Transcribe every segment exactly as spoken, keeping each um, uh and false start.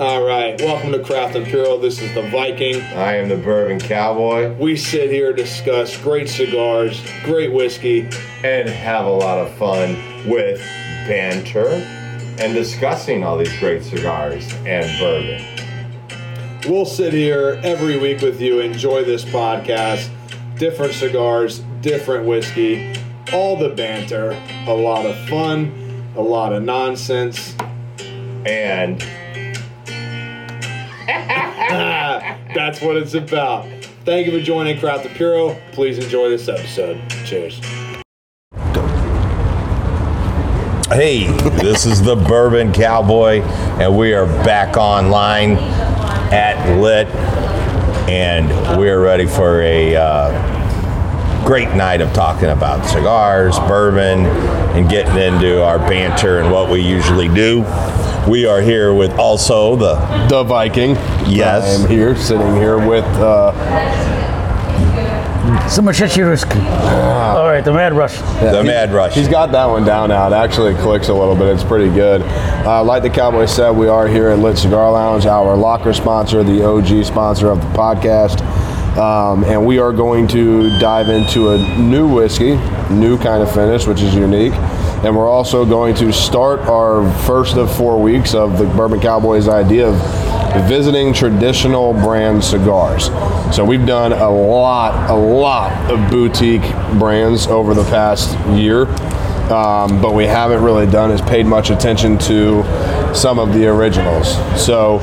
All right, welcome to Craft and Curl. This is the Viking. I am the Bourbon Cowboy. We sit here, discuss great cigars, great whiskey, and have a lot of fun with banter and discussing all these great cigars and bourbon. We'll sit here every week with you, enjoy this podcast, different cigars, different whiskey, all the banter, a lot of fun, a lot of nonsense, and... That's what it's about. Thank you for joining Craft the Puro. Please enjoy this episode. Cheers. Hey, this is the Bourbon Cowboy, and we are back online at Lit, and we are ready for a uh, great night of talking about cigars, bourbon, and getting into our banter and what we usually do. We are here with also the... The Viking. Yes. I am here, sitting here with... Uh, Sumashichiruski. Uh, All right, the Mad Russian. Yeah, the he, Mad Russian. He's got that one down now. It actually clicks a little bit. It's pretty good. Uh, like the Cowboy said, we are here at Lit Cigar Lounge, our locker sponsor, the O G sponsor of the podcast. Um, and we are going to dive into a new whiskey, new kind of finish, which is unique. And we're also going to start our first of four weeks of the Bourbon Cowboys' idea of visiting traditional brand cigars. So we've done a lot, a lot of boutique brands over the past year, um, but we haven't really done is paid much attention to some of the originals. So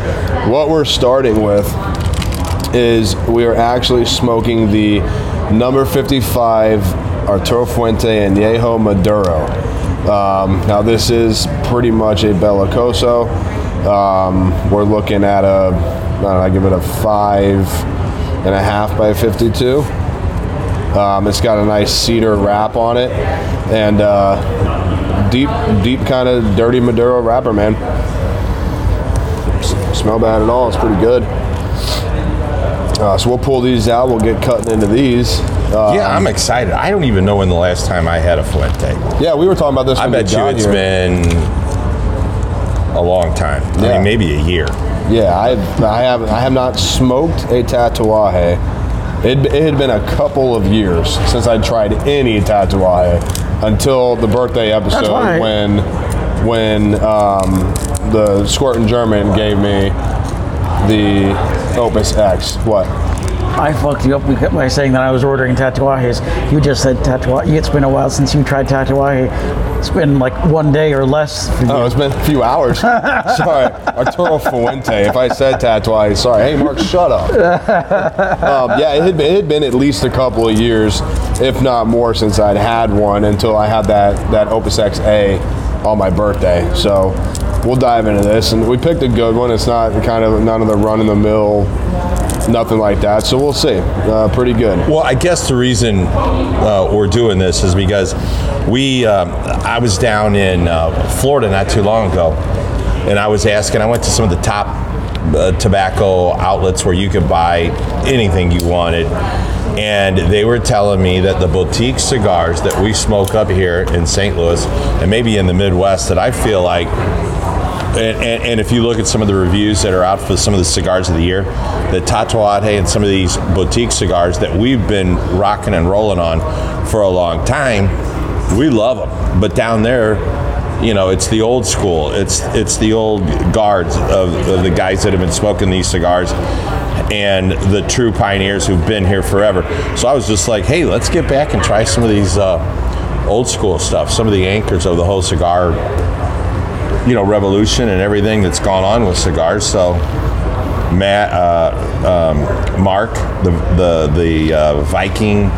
what we're starting with is we are actually smoking the number fifty-five Arturo Fuente and Añejo Maduro. Um, now this is pretty much a Bellicoso. Um, we're looking at a, I don't know, I give it a five and a half by fifty-two. Um, it's got a nice cedar wrap on it, and uh, deep, deep kind of dirty Maduro wrapper, man. Doesn't smell bad at all. It's pretty good. Uh, so we'll pull these out. We'll get cutting into these. Um, yeah, I'm excited. I don't even know when the last time I had a Fuente. Yeah, we were talking about this. I bet you it's here. been a long time. Yeah. I mean, maybe a year. Yeah, I, I have I have not smoked a Tatuaje. It, it had been a couple of years since I tried any Tatuaje until the birthday episode right. when when um, the Squirtin' German gave me the Opus X. What? I fucked you up by saying that I was ordering Tatuajes. You just said Tatuaje. It's been a while since you tried Tatuaje. It's been like one day or less. Oh, it's been a few hours. Sorry. Arturo Fuente. If I said Tatuaje, sorry. Hey, Mark, shut up. um, yeah, it had, been, it had been at least a couple of years, if not more, since I'd had one until I had that, that Opus X A on my birthday. So we'll dive into this. And we picked a good one. It's not kind of none of the run-in-the-mill... Nothing like that, so we'll see. Uh, pretty good. Well, I guess the reason uh, we're doing this is because we, um, I was down in uh, Florida not too long ago, and I was asking, I went to some of the top uh, tobacco outlets where you could buy anything you wanted, and they were telling me that the boutique cigars that we smoke up here in Saint Louis, and maybe in the Midwest, that I feel like And, and, and if you look at some of the reviews that are out for some of the cigars of the year, the Tatuaje and some of these boutique cigars that we've been rocking and rolling on for a long time, we love them. But down there, you know, it's the old school. It's it's the old guards of, of the guys that have been smoking these cigars and the true pioneers who've been here forever. So I was just like, hey, let's get back and try some of these uh, old school stuff, some of the anchors of the whole cigar, you know, revolution and everything that's gone on with cigars. So, Matt, uh, um, Mark, the the the uh, Viking,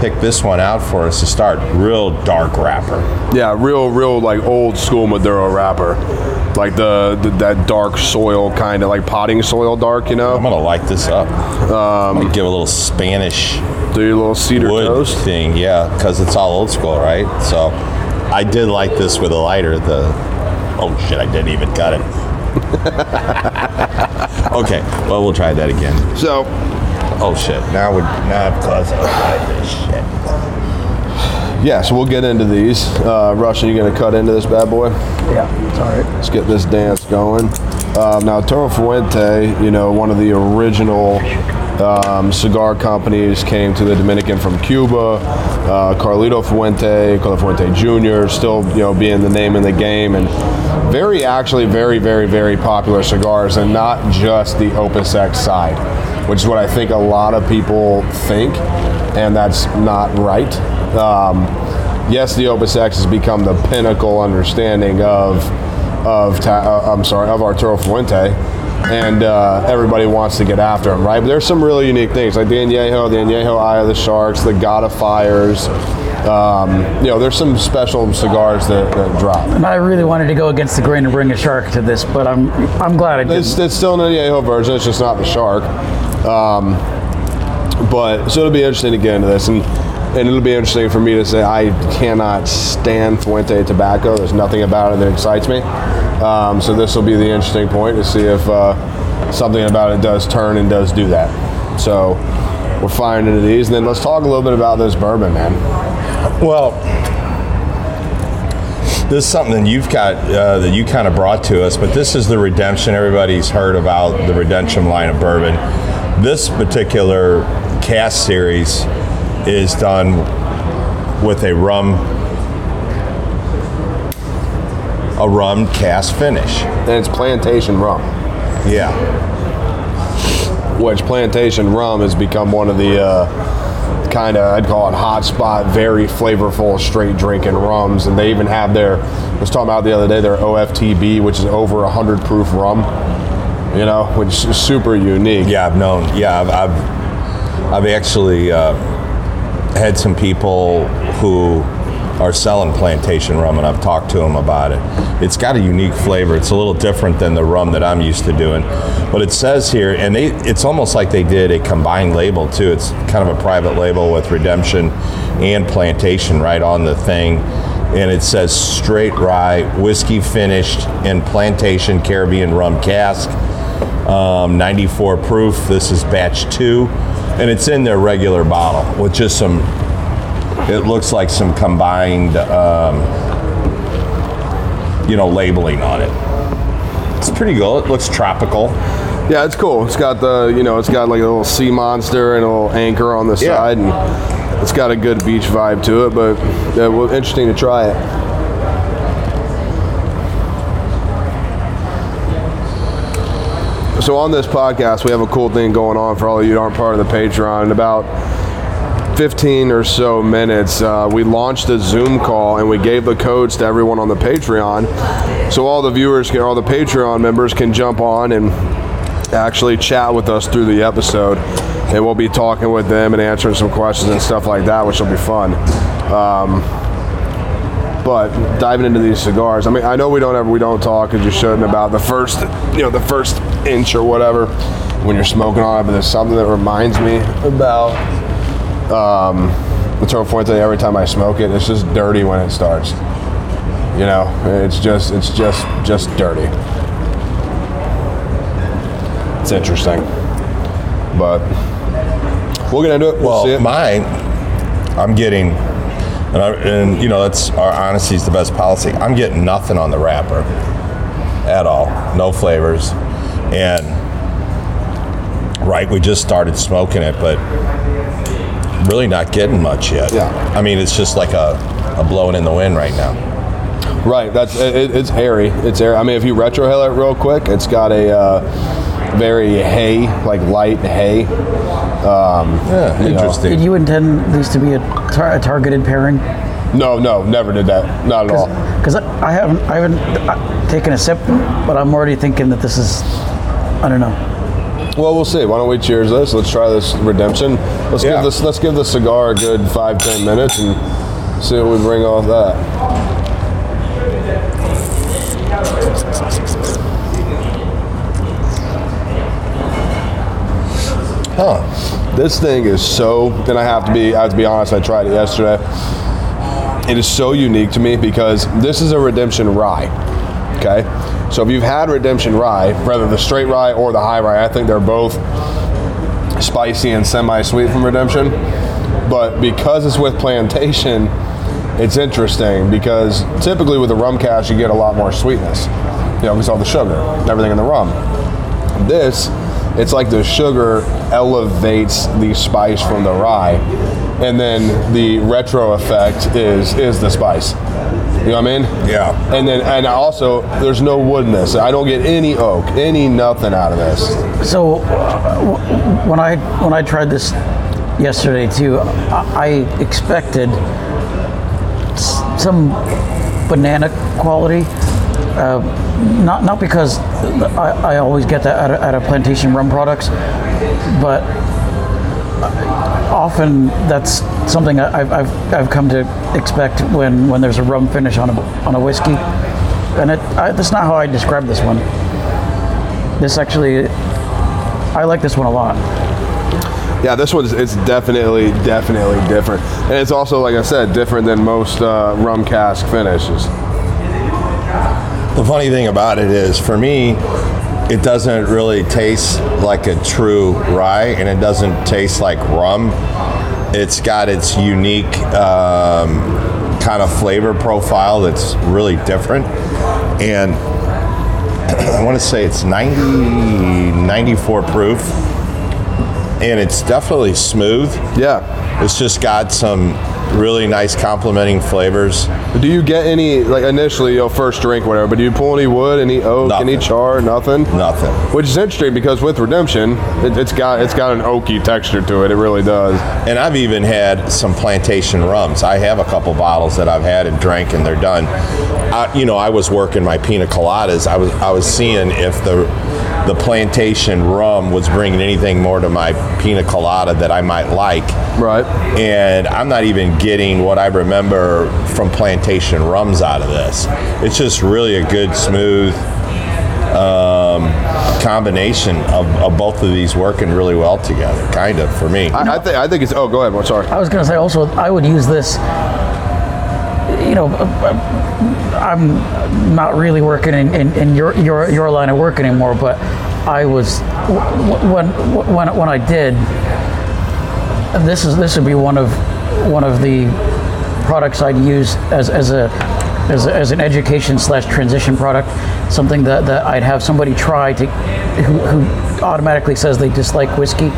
picked this one out for us to start. Real dark wrapper. Yeah, real, real like old school Maduro wrapper, like the, the that dark soil kind of like potting soil dark. You know, I'm gonna light this up. Um, I'm gonna give a little Spanish, do your little cedar wood toast thing. Yeah, because it's all old school, right? So, I did light this with a lighter. The Oh shit, I didn't even cut it. Okay, well, we'll try that again. So, oh shit, now we're now I've caused this shit. Yeah, so we'll get into these. Uh, Russian, you gonna cut into this bad boy? Yeah, it's all right. Let's get this dance going. Um, now, Arturo Fuente, you know, one of the original um, cigar companies, came to the Dominican from Cuba. Uh, Carlito Fuente, Carlo Fuente Junior, still, you know, being the name in the game, and very, actually, very, very, very popular cigars, and not just the Opus X side, which is what I think a lot of people think, and that's not right. Um, yes, the Opus X has become the pinnacle understanding of of ta- uh, I'm sorry of Arturo Fuente, and uh, everybody wants to get after him, right? But there's some really unique things like the Añejo, the Añejo Eye of the Sharks, the God of Fires. Um, you know, there's some special cigars that, that drop. I really wanted to go against the grain and bring a shark to this, but I'm I'm glad I did. It's, it's still an Añejo version. It's just not the shark. Um, but so it'll be interesting to get into this, and and it'll be interesting for me to say I cannot stand Fuente tobacco. There's nothing about it that excites me. Um, so this will be the interesting point to see if uh, something about it does turn and does do that. So we're firing into these, and then let's talk a little bit about this bourbon, man. Well, this is something you've got uh, that you kind of brought to us, but this is the Redemption. Everybody's heard about the Redemption line of bourbon. This particular cast series is done with a rum, a rum cast finish. And it's plantation rum. Yeah. Which plantation rum has become one of the... Uh, kind of, I'd call it hot spot, very flavorful, straight drinking rums. And they even have their, I was talking about the other day, their O F T B, which is over one hundred proof rum, you know, which is super unique. Yeah, I've known. Yeah, I've I've, I've actually uh, had some people who are selling plantation rum, and I've talked to them about it. It's got a unique flavor. It's a little different than the rum that I'm used to doing. But it says here, and they it's almost like they did a combined label too. It's kind of a private label with Redemption and Plantation right on the thing. And it says straight rye, whiskey finished, and Plantation Caribbean rum cask, um, ninety-four proof. This is batch two. And it's in their regular bottle with just some, it looks like some combined, um, you know, labeling on it. It's pretty cool. It looks tropical. Yeah, it's cool. It's got the, you know, it's got like a little sea monster and a little anchor on the yeah. side, and it's got a good beach vibe to it. But yeah, well, interesting to try it. So on this podcast, we have a cool thing going on for all of you that aren't part of the Patreon. About fifteen or so minutes, uh, we launched a Zoom call, and we gave the codes to everyone on the Patreon, so all the viewers can, all the Patreon members can jump on and actually chat with us through the episode, and we'll be talking with them and answering some questions and stuff like that, which will be fun. Um, but diving into these cigars, I mean, I know we don't ever, we don't talk, because you shouldn't, about the first, you know, the first inch or whatever when you're smoking on it, but there's something that reminds me about Um, the Toro Fuente. Every time I smoke it, it's just dirty when it starts. You know, it's just, it's just, just dirty. It's interesting, but we're gonna do it. We'll, well see it. Mine, I'm getting, and, I, and you know, that's our honesty is the best policy. I'm getting nothing on the wrapper at all, no flavors, and right, we just started smoking it, but really not getting much yet. Yeah. I mean, it's just like a, a blowing in the wind right now. Right. That's it, it's airy. It's airy. I mean, if you retrohale it real quick, it's got a uh, very hay, like light hay. Um, yeah, interesting. Know. Did you intend these to be a, tar- a targeted pairing? No, no, never did that. Not at all. Because I haven't, I haven't taken a sip, but I'm already thinking that this is, I don't know. Well, we'll see. Why don't we cheers this? Let's try this Redemption. Let's yeah. give this. Let's give the cigar a good five, ten minutes and see what we bring off that. Huh? This thing is so. And I have to be. I have to be honest. I tried it yesterday. It is so unique to me because this is a Redemption rye. Okay. So if you've had Redemption rye, whether the straight rye or the high rye, I think they're both spicy and semi-sweet from Redemption. But because it's with Plantation, it's interesting because typically with a rum cask, you get a lot more sweetness. you know, because all the sugar, everything in the rum. This, it's like the sugar elevates the spice from the rye, and then the retro effect is is the spice. You know what I mean? Yeah. And then, and also, there's no wood in this. I don't get any oak, any nothing out of this. So, uh, when I when I tried this yesterday too, I expected some banana quality. Uh, not not because I, I always get that out of Plantation rum products, but often that's something I've I've, I've come to expect when, when there's a rum finish on a on a whiskey, and it I, that's not how I describe this one. This actually, I like this one a lot. Yeah, this one's it's definitely definitely different, and it's also, like I said, different than most uh, rum cask finishes. The funny thing about it is, for me, it doesn't really taste like a true rye, and it doesn't taste like rum. It's got its unique um, kind of flavor profile that's really different. And I want to say it's ninety, ninety-four proof, and it's definitely smooth. Yeah. It's just got some really nice complementing flavors. Do you get any, like initially, your first drink, whatever, but do you pull any wood, any oak, nothing. Any char, nothing? Nothing. Which is interesting because with Redemption, it, it's got it's got an oaky texture to it. It really does. And I've even had some Plantation rums. I have a couple bottles that I've had and drank, and they're done. I, you know, I was working my pina coladas. I was I was seeing if the the Plantation rum was bringing anything more to my pina colada that I might like. Right. And I'm not even getting what I remember from Plantation rums out of this. It's just really a good, smooth um, combination of, of both of these working really well together, kind of, for me. I, no, I, th- I think it's, oh, go ahead, I'm sorry. I was gonna say also, I would use this, you know, I'm not really working in, in, in your, your your line of work anymore, but I was, when, when, when I did, this is this would be one of one of the products I'd use as, as a as, as an education slash transition product, something that, that I'd have somebody try to who, who automatically says they dislike whiskey,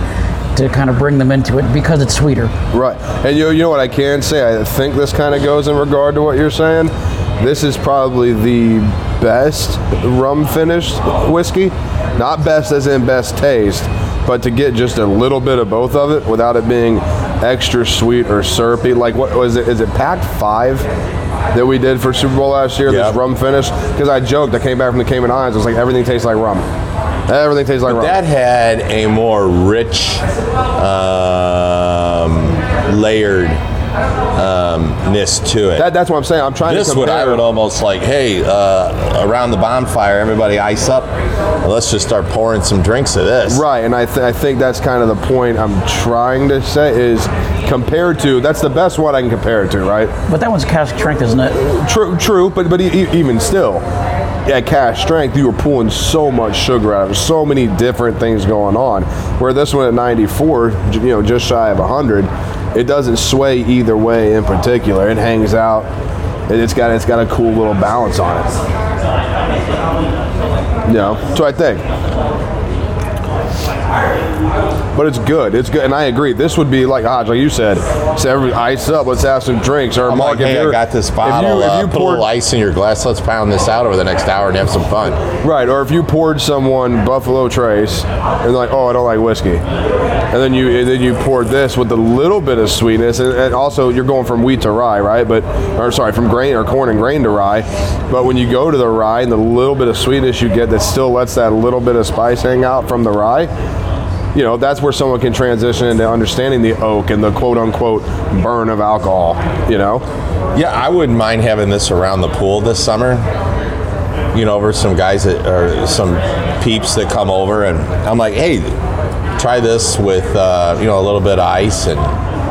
to kind of bring them into it because it's sweeter. Right, and you you know what I can say, I think this kind of goes in regard to what you're saying. This is probably the best rum finished whiskey, not best as in best taste, but to get just a little bit of both of it without it being extra sweet or syrupy. Like, what was it? Is it pack five that we did for Super Bowl last year? Yep. This rum finish? Because I joked, I came back from the Cayman Islands, I was like, everything tastes like rum. Everything tastes like but rum. That had a more rich, um, layered umness to it. That, that's what I'm saying. I'm trying this to compare. This is what I would almost like, hey, uh, around the bonfire, everybody ice up. Let's just start pouring some drinks of this. Right, and I, th- I think that's kind of the point I'm trying to say is compared to, that's the best one I can compare it to, right? But that one's cash strength, isn't it? True, true, but, but e- even still. At cash strength, you were pulling so much sugar out of it, so many different things going on. Where this one at ninety-four, you know, just shy of one hundred, it doesn't sway either way in particular. It hangs out, and it's got it's got a cool little balance on it. You know, that's what I think. But it's good, it's good, and I agree. This would be like Hodge, like you said, so every ice up, let's have some drinks. Or I'm Mark, like, hey, I got this bottle, if you, if you uh, poured, put a little ice in your glass, let's pound this out over the next hour and have some fun. Right, or if you poured someone Buffalo Trace, and like, oh, I don't like whiskey. And then you and then you poured this with a little bit of sweetness, and, and also you're going from wheat to rye, right? But, or sorry, from grain or corn and grain to rye. But when you go to the rye and the little bit of sweetness you get that still lets that little bit of spice hang out from the rye, you know, that's where someone can transition into understanding the oak and the quote-unquote burn of alcohol, you know? Yeah, I wouldn't mind having this around the pool this summer, you know, over some guys that or some peeps that come over, and I'm like, hey, try this with, uh, you know, a little bit of ice and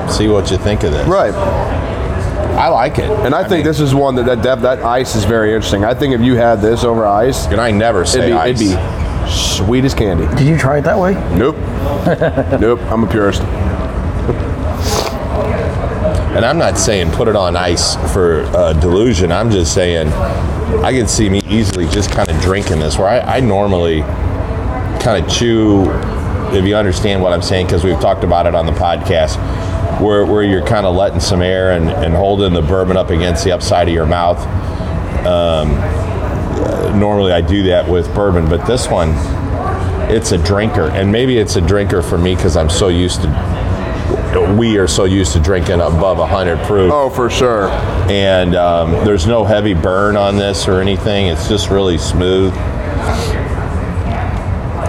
see what you think of this. Right. I like it. And I, I think mean, this is one that that, that ice is very interesting. I think if you had this over ice... And I never say it'd be, ice. It'd be, sweet as candy. Did you try it that way? Nope. Nope. I'm a purist. And I'm not saying put it on ice for uh, dilution. I'm just saying I can see me easily just kind of drinking this, where I, I normally kind of chew, if you understand what I'm saying, because we've talked about it on the podcast, where, where you're kind of letting some air and, and holding the bourbon up against the upside of your mouth. Um, normally I do that with bourbon, but this one, it's a drinker. And maybe it's a drinker for me because I'm so used to, we are so used to drinking above one hundred proof. Oh, for sure. And um, there's no heavy burn on this or anything. It's just really smooth.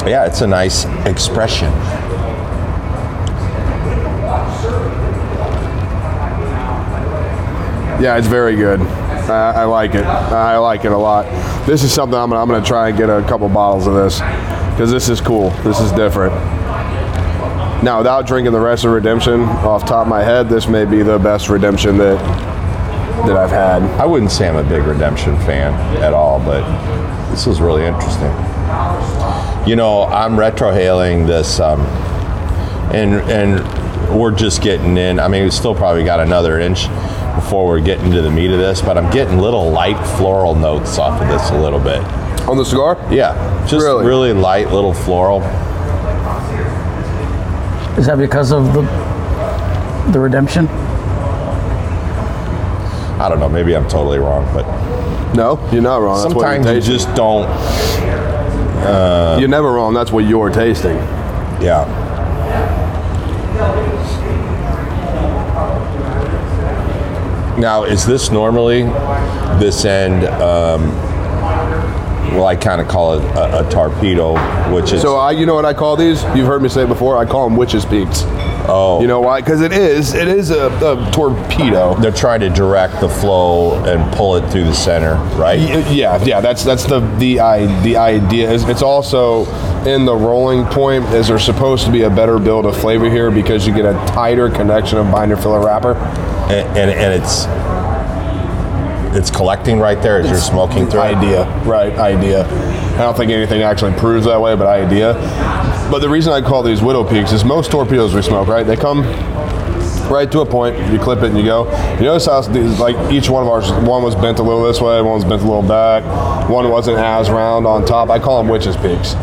Yeah, it's a nice expression. Yeah, it's very good. I, I like it. I like it a lot. This is something I'm gonna, I'm gonna try and get a couple bottles of this, because this is cool. This is different. Now, without drinking the rest of Redemption off the top of my head, this may be the best Redemption that that I've had. I wouldn't say I'm a big Redemption fan at all, but this is really interesting. You know, I'm retrohaling this, um, and and we're just getting in. I mean, we still probably got another inch before we're getting to the meat of this, but I'm getting little light floral notes off of this a little bit. On the cigar? Yeah. Just really, really light little floral. Is that because of the the Redemption? I don't know. Maybe I'm totally wrong, but... No, you're not wrong. That's sometimes you just don't... Uh, you're never wrong. That's what you're tasting. Yeah. Now, is this normally this end? Um, well, I kind of call it a, a torpedo, which is. So I, you know what I call these? You've heard me say it before. I call them witches' peaks. Oh. You know why? Because it is. It is a, a torpedo. They're trying to direct the flow and pull it through the center, right? Yeah, yeah. That's that's the the, I, the idea. It's, it's also in the rolling point. Is there supposed to be a better build of flavor here because you get a tighter connection of binder, filler, wrapper? And, and and it's it's collecting right there as it's, you're smoking through. Idea, right? Idea. I don't think anything actually proves that way, but idea. But the reason I call these widow peaks is most torpedoes we smoke, right? They come right to a point, you clip it and you go. You notice how these, like each one of ours, one was bent a little this way, one was bent a little back, one wasn't as round on top. I call them witches' peaks.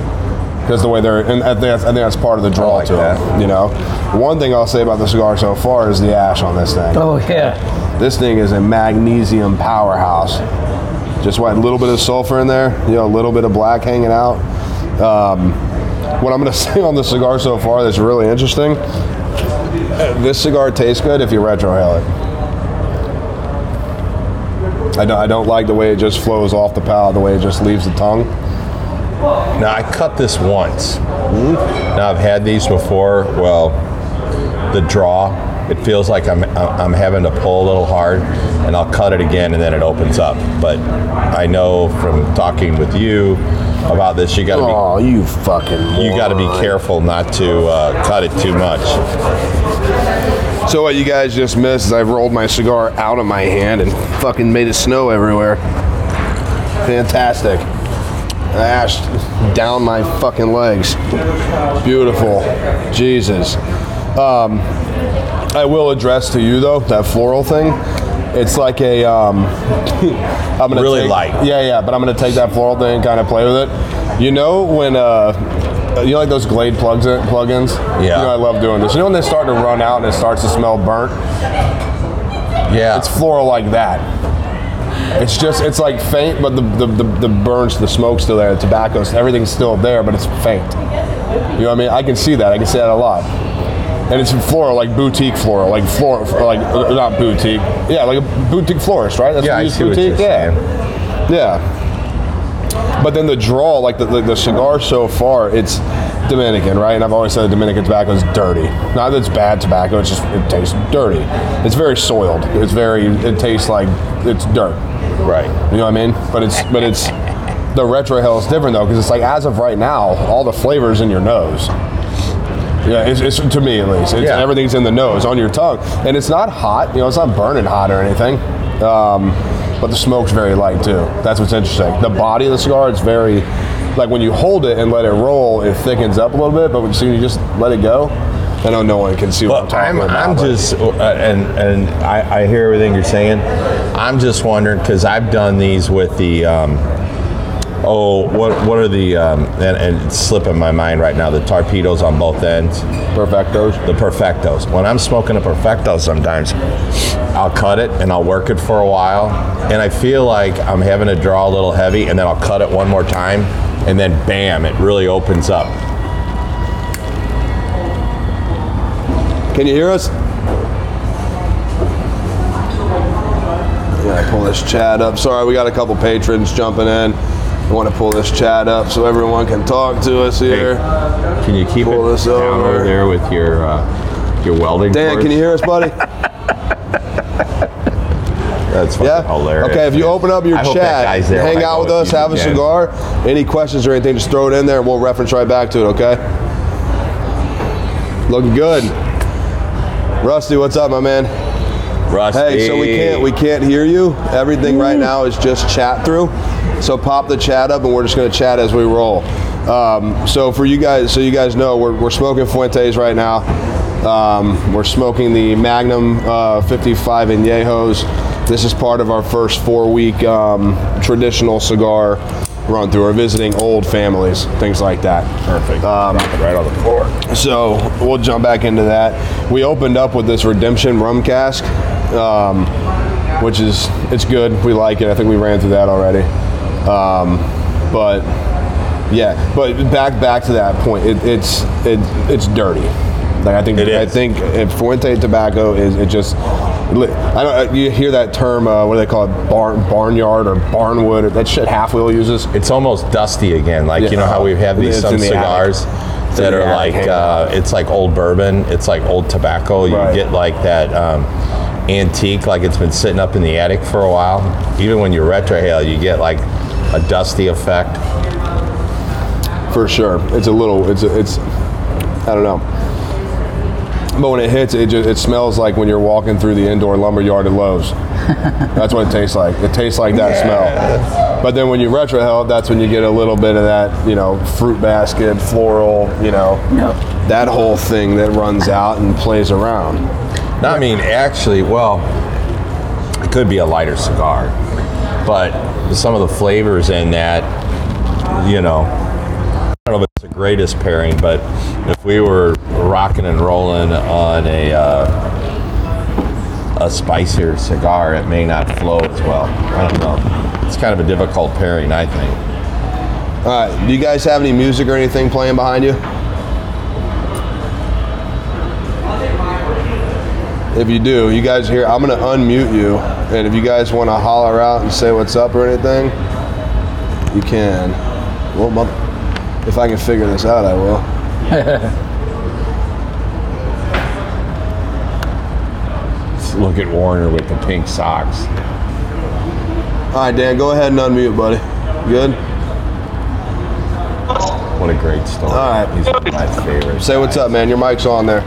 Because the way they're, and I think that's, I think that's part of the draw like to it, you know. One thing I'll say about the cigar so far is the ash on this thing. Oh yeah. This thing is a magnesium powerhouse. Just what, a little bit of sulfur in there, you know, a little bit of black hanging out. Um, what I'm gonna say on the cigar so far that's really interesting, this cigar tastes good if you retrohale it. I don't, I don't like the way it just flows off the palate, the way it just leaves the tongue. Now, I cut this once. Mm-hmm. Now, I've had these before. Well, the draw, it feels like I'm I'm having to pull a little hard, and I'll cut it again, and then it opens up. But I know from talking with you about this, you got to be... Oh, you fucking... You got to be careful not to uh, cut it too much. So what you guys just missed is I've rolled my cigar out of my hand and fucking made it snow everywhere. Fantastic. Ash down my fucking legs. Beautiful. Jesus. Um, I will address to you, though, that floral thing. It's like a... Um, I'm gonna really take, light. Yeah, yeah, but I'm going to take that floral thing and kind of play with it. You know when... Uh, you know, like those Glade plugs in, plugins? Yeah. You know, I love doing this. You know when they start to run out and it starts to smell burnt? Yeah. It's floral like that. It's just, it's like faint, but the, the, the, the burns, the smoke's still there, the tobacco's, everything's still there, but it's faint. You know what I mean? I can see that. I can see that a lot. And it's floral, like boutique floral, like floral, like, not boutique. Yeah, like a boutique florist, right? That's yeah, what you use boutique? What yeah. Yeah. But then the draw, like the, the, the cigar so far, it's Dominican, right? And I've always said Dominican tobacco is dirty. Not that it's bad tobacco, it's just, it tastes dirty. It's very soiled. It's very, it tastes like, it's dirt. Right. You know what I mean? But it's but it's the retrohale is different though, because it's like as of right now, all the flavor's in your nose. Yeah, it's, it's to me at least. It's, yeah. Everything's in the nose, on your tongue, and it's not hot. You know, it's not burning hot or anything. Um, but the smoke's very light too. That's what's interesting. The body of the cigar, it's very like when you hold it and let it roll, it thickens up a little bit. But when you just let it go, I know no one can see well, what I'm talking I'm, about. I'm just, uh, and and I, I hear everything you're saying. I'm just wondering, because I've done these with the, um, oh, what what are the, um, and, and it's slipping my mind right now, the torpedoes on both ends. Perfectos? The perfectos. When I'm smoking a perfecto sometimes, I'll cut it and I'll work it for a while, and I feel like I'm having to draw a little heavy, and then I'll cut it one more time, and then bam, it really opens up. Can you hear us? Yeah, pull this chat up. Sorry, we got a couple patrons jumping in. I want to pull this chat up so everyone can talk to us here. Hey, can you keep pull it this down over. over there with your uh, your welding? Dan, course? Can you hear us, buddy? That's fucking yeah? hilarious. Okay, if you open up your I chat, hang out with us, have a can. cigar. Any questions or anything, just throw it in there, and we'll reference right back to it. Okay. Looking good. Rusty, what's up, my man? Rusty. Hey, so we can't we can't hear you. Everything right now is just chat through. So pop the chat up, and we're just gonna chat as we roll. Um, so for you guys, so you guys know, we're we're smoking Fuentes right now. Um, we're smoking the Magnum uh, fifty-five Añejos. This is part of our first four-week um, traditional cigar run through, or visiting old families, things like that. Perfect. Um, right on the floor. So we'll jump back into that. We opened up with this Redemption rum cask, um, which is, it's good. We like it. I think we ran through that already. Um, but yeah, but back back to that point. It, it's it, it's dirty. Like I think it I is. think if Fuente tobacco is it just. I don't. You hear that term? Uh, what do they call it? Barn, barnyard or barnwood? Or that shit Half Wheel uses. It's almost dusty again. Like yeah. you know how we have these some the cigars attic. that are like uh, it's like old bourbon. It's like old tobacco. You right. get like that um, antique, like it's been sitting up in the attic for a while. Even when you retrohale, you get like a dusty effect. For sure, it's a little. It's a, it's. I don't know. But when it hits, it just, it smells like when you're walking through the indoor lumber yard at Lowe's. That's what it tastes like. It tastes like that yeah. smell. But then when you retrohale, that's when you get a little bit of that, you know, fruit basket, floral, you know, no. that whole thing that runs out and plays around. I mean, actually, well, it could be a lighter cigar, but some of the flavors in that, you know, I don't know if it's the greatest pairing, but if we were rocking and rolling on a uh, a spicier cigar, it may not flow as well. I don't know. It's kind of a difficult pairing, I think. All right. Do you guys have any music or anything playing behind you? If you do, you guys hear, I'm going to unmute you, and if you guys want to holler out and say what's up or anything, you can. Well, my... If I can figure this out, I will. Let's look at Warner with the pink socks. All right, Dan, go ahead and unmute, buddy. Good? What a great story. All right. He's one of my favorites. Say what's up, man. Your mic's on there.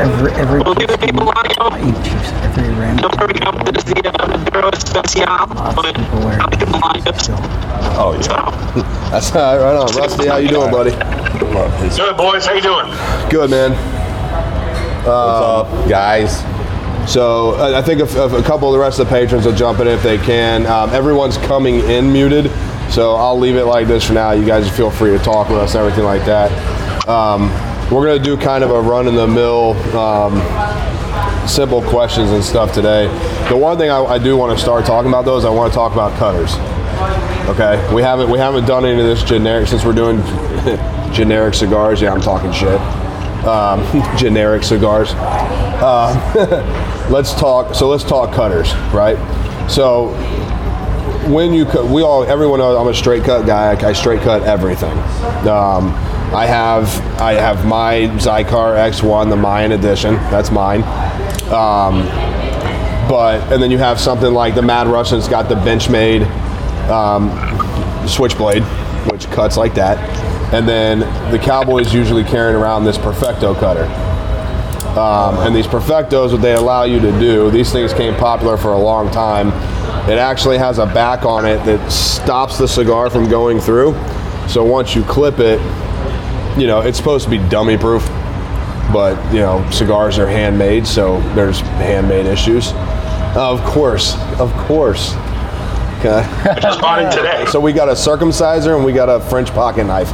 Every, every people want to go. Every random. Oh yeah. That's all right, right on. Rusty, how you doing, buddy? Good, boys. How you doing? Good, man. Uh, What's up, guys? So I think if, if a couple of the rest of the patrons will jump in if they can. Um, everyone's coming in muted, so I'll leave it like this for now. You guys feel free to talk with us and everything like that. Um, We're going to do kind of a run-in-the-mill, um, simple questions and stuff today. The one thing I, I do want to start talking about, though, is I want to talk about cutters. Okay? We haven't we haven't done any of this generic, since we're doing generic cigars. Yeah, I'm talking shit. Um, generic cigars. Uh, let's talk, so let's talk cutters, right? So, when you cut, we all, everyone knows I'm a straight cut guy. I, I straight cut everything. Um, I have I have my Xikar X one, the Mayan edition. That's mine. Um, but and then you have something like the Mad Russian's got the Benchmade um, switchblade, which cuts like that. And then the Cowboy's usually carrying around this Perfecto cutter. Um, and these Perfectos, what they allow you to do, these things came popular for a long time. It actually has a back on it that stops the cigar from going through. So once you clip it, you know, it's supposed to be dummy proof, but you know, cigars are handmade, so there's handmade issues. Of course, of course. Okay. I just bought it today. So we got a circumciser and we got a French pocket knife.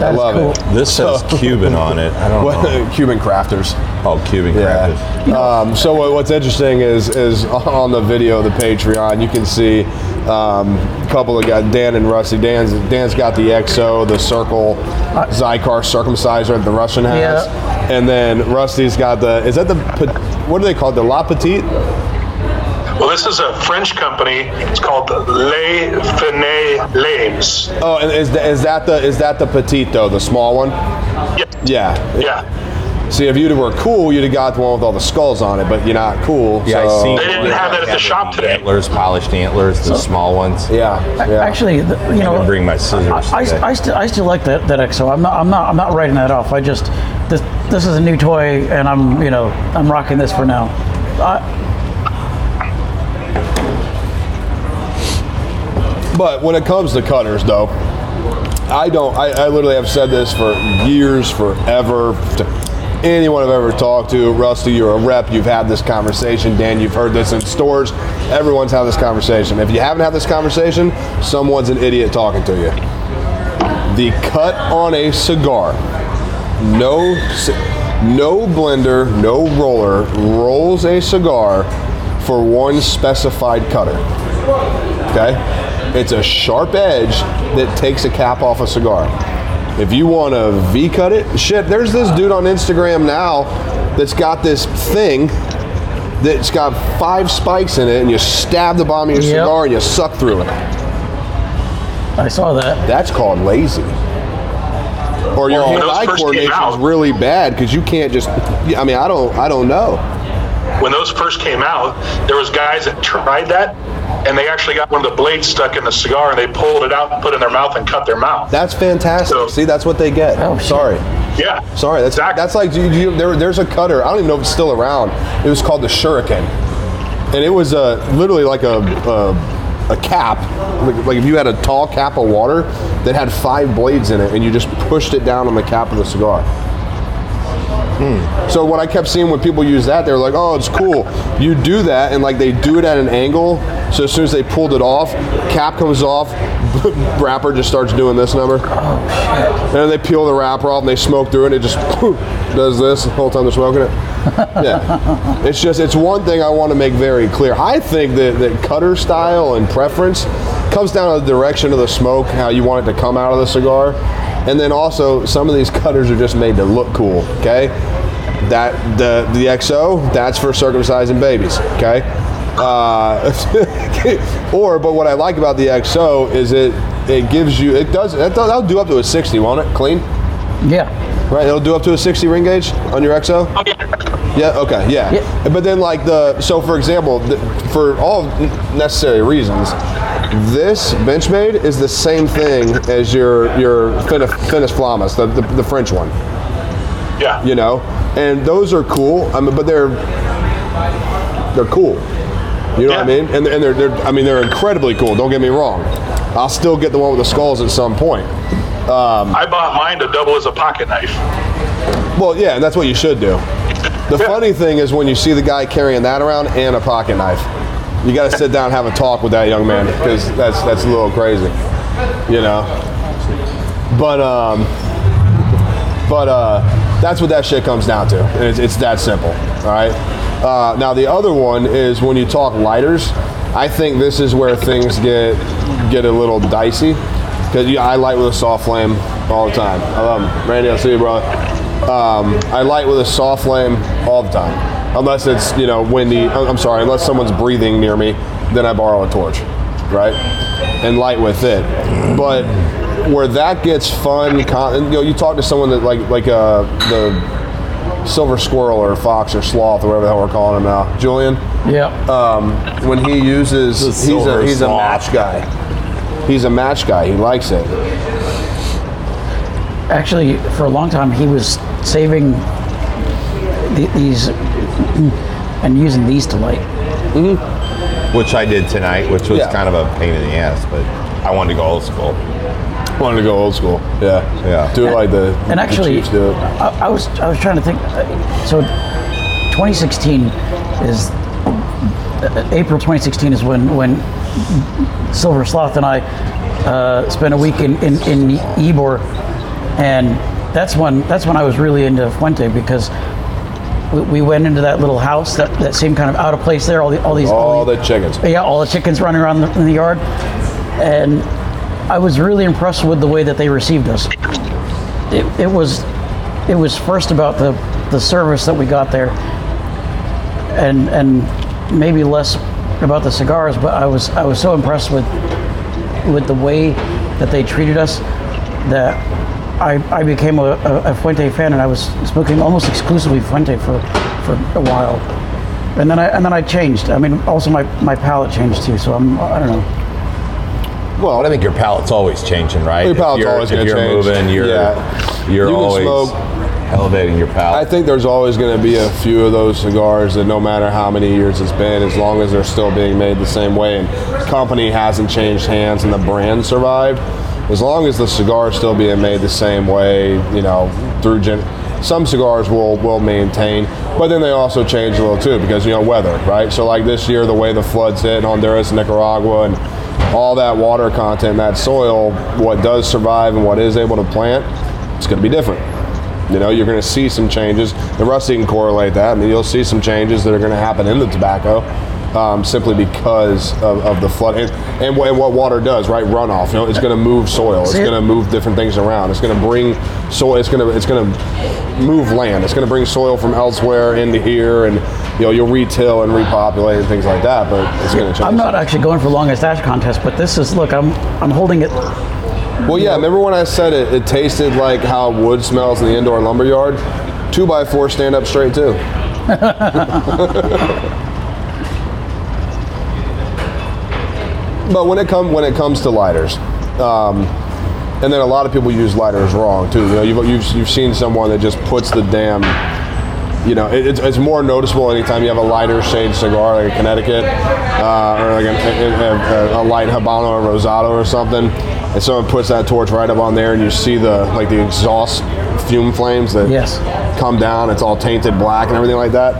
That I love cool. it. This says so, Cuban on it. I don't what, know. Cuban Crafters. Oh, Cuban yeah. Crafters. Um, so what's interesting is is on the video of the Patreon, you can see um, a couple of guys, Dan and Rusty. Dan's, Dan's got the X O, the circle, Xikar circumciser that the Russian has. Yeah. And then Rusty's got the, is that the, what do they call it? The La Petite? Well, this is a French company. It's called Les Fines Lames. Oh, and is, the, is that the is that the petite though, the small one? Yeah. Yeah. Yeah. See, if you were cool, you'd have got the one with all the skulls on it, but you're not cool. Yeah, so. I see. They didn't have that at the shop today. Antlers, polished antlers, the so, small ones. Yeah. yeah. Actually, the, you know, I didn't bring my scissors. I, I, I still I still like that that X O. I'm not I'm not I'm not writing that off. I just this this is a new toy, and I'm you know I'm rocking this for now. I, But when it comes to cutters, though, I don't, I, I literally have said this for years, forever, to anyone I've ever talked to. Rusty, you're a rep, you've had this conversation. Dan, you've heard this in stores. Everyone's had this conversation. If you haven't had this conversation, someone's an idiot talking to you. The cut on a cigar, no, no blender, no roller, rolls a cigar for one specified cutter, okay? It's a sharp edge that takes a cap off a cigar. If you want to V-cut it, shit, there's this dude on Instagram now that's got this thing that's got five spikes in it, and you stab the bottom of your yep. cigar and you suck through it. I saw that. That's called lazy. Or your well, hand-eye coordination is really bad because you can't just, I mean, I don't, I don't know. When those first came out, there was guys that tried that, and they actually got one of the blades stuck in the cigar, and they pulled it out and put it in their mouth and cut their mouth. That's fantastic. So, see, that's what they get. Oh, sorry. Yeah. Sorry. That's exactly. That's like you, you, there, there's a cutter. I don't even know if it's still around. It was called the Shuriken, and it was uh, literally like a a, a cap, like, like if you had a tall cap of water that had five blades in it, and you just pushed it down on the cap of the cigar. Mm. So what I kept seeing when people use that, they were like, oh, it's cool. You do that, and like they do it at an angle, so as soon as they pulled it off, cap comes off, wrapper just starts doing this number. Oh, shit. And they peel the wrapper off, and they smoke through it, and it just poof, does this the whole time they're smoking it. Yeah. It's just, it's one thing I want to make very clear. I think that, that cutter style and preference comes down to the direction of the smoke, how you want it to come out of the cigar. And then also, some of these cutters are just made to look cool, okay? That the the X O, that's for circumcising babies, okay? Uh, or, but what I like about the X O is it it gives you, it does, that'll do up to a sixty, won't it? Clean? Yeah. Right, it'll do up to a sixty ring gauge on your X O? Oh, yeah. Yeah, okay, yeah. yeah. But then like the, so for example, the, for all necessary reasons, this Benchmade is the same thing as your your Finis Flamas, the, the the French one. Yeah. You know, and those are cool. I mean, but they're they're cool. You know yeah. what I mean? And and they're they're I mean they're incredibly cool. Don't get me wrong. I'll still get the one with the skulls at some point. Um, I bought mine to double as a pocket knife. Well, yeah, and that's what you should do. The yeah. funny thing is when you see the guy carrying that around and a pocket knife. You got to sit down and have a talk with that young man because that's that's a little crazy, you know. But um, but uh, that's what that shit comes down to. And it's it's that simple, all right. Uh, now the other one is when you talk lighters. I think this is where things get get a little dicey because yeah, I light with a soft flame all the time. I love them, Randy. I'll see you, brother. Um, I light with a soft flame all the time. Unless it's, you know, windy, I'm sorry, unless someone's breathing near me, then I borrow a torch, right? And light with it. But where that gets fun, con- you know, you talk to someone that like, like uh, the silver squirrel or fox or sloth or whatever the hell we're calling him now, Julian? Yeah. Um, when he uses, he's a, he's a match guy. He's a match guy, he likes it. Actually, for a long time, he was saving th- these, and using these to light. Mm-hmm. Which I did tonight, which was yeah. kind of a pain in the ass, but I wanted to go old school. wanted to go old school. Yeah, yeah. Do it and, like the and actually, the Chiefs do it. I, I was I was trying to think. So, twenty sixteen is uh, April twenty sixteen is when when Silver Sloth and I uh, spent a week in in, in Ybor, and that's when that's when I was really into Fuente, because we went into that little house, that, that same kind of out of place there, all the all these all, all the, the chickens. Yeah, all the chickens running around in the yard, and I was really impressed with the way that they received us. It, it was it was first about the, the service that we got there, and and maybe less about the cigars, but I was I was so impressed with with the way that they treated us that I, I became a, a Fuente fan, and I was smoking almost exclusively Fuente for, for a while, and then I and then I changed. I mean, also my, my palate changed too. So I'm I don't know. Well, I think your palate's always changing, right? Your palate's always going to change. If you're moving, you're yeah. you're you always smoke, elevating your palate. I think there's always going to be a few of those cigars that, no matter how many years it's been, as long as they're still being made the same way, and the company hasn't changed hands and the brand survived. As long as the cigar is still being made the same way, you know, through gen- some cigars will will maintain, but then they also change a little too, because, you know, weather, right? So like this year, the way the floods hit in Honduras and Nicaragua and all that water content, that soil, what does survive and what is able to plant, it's going to be different. You know, you're going to see some changes. The Rusty can correlate that. I mean, you'll see some changes that are going to happen in the tobacco. Um, simply because of, of the flood and, and, and what water does, right? Runoff. You know, it's going to move soil. It's going to move different things around. It's going to bring soil. It's going to it's going to move land. It's going to bring soil from elsewhere into here, and you know, you'll retill and repopulate and things like that. But it's going to change. I'm not actually going for longest ash contest, but this is look. I'm I'm holding it. Well, yeah. Remember when I said it? It tasted like how wood smells in the indoor lumberyard. Two by four stand up straight too. But when it comes when it comes to lighters, um, and then a lot of people use lighters wrong too. You know, you've you've, you've seen someone that just puts the damn, you know, it, it's it's more noticeable anytime you have a lighter shade cigar like a Connecticut uh, or like a, a, a light Habano or Rosado or something, and someone puts that torch right up on there, and you see the like the exhaust fume flames that yes. come down. It's all tainted black and everything like that.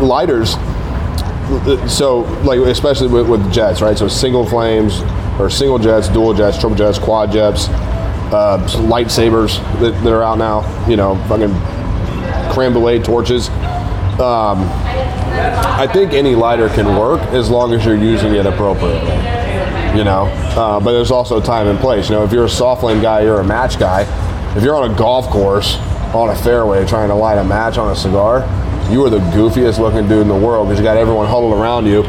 Lighters. So, like, especially with, with jets, right? So single flames, or single jets, dual jets, triple jets, quad jets, uh, lightsabers that, that are out now, you know, fucking creme brulee torches. Um, I think any lighter can work as long as you're using it appropriately, you know? Uh, but there's also time and place. You know, if you're a soft flame guy, you're a match guy. If you're on a golf course, on a fairway, trying to light a match on a cigar, you are the goofiest looking dude in the world, because you got everyone huddled around you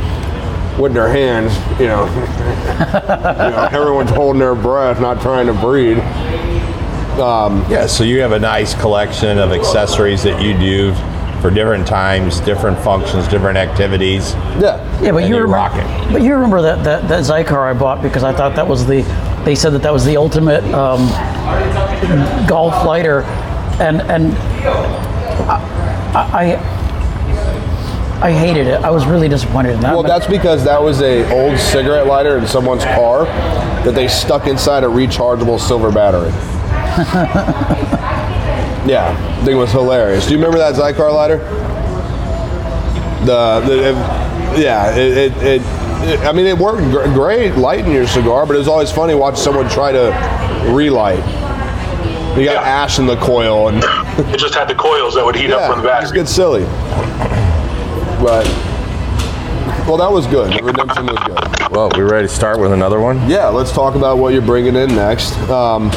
with their hands, you know, you know, everyone's holding their breath, not trying to breathe. Um, yeah, so you have a nice collection of accessories that you do for different times, different functions, different activities. Yeah. Yeah, but you remember, rocking. But you remember that, that, that Xikar I bought, because I thought that was the, they said that that was the ultimate um, golf lighter, and, and I, I I hated it. I was really disappointed in that. Well, that's because that was a old cigarette lighter in someone's car that they stuck inside a rechargeable silver battery. Yeah, the thing was hilarious. Do you remember that Xikar lighter? The, the it, yeah, it, it, it, it I mean, it worked gr- great lighting your cigar, but it was always funny watching someone try to relight. You got yeah. ash in the coil, and it just had the coils that would heat yeah, up from the battery. It just gets silly, but well, that was good. Redemption was good. Well, we ready to start with another one? Yeah, let's talk about what you're bringing in next. Um,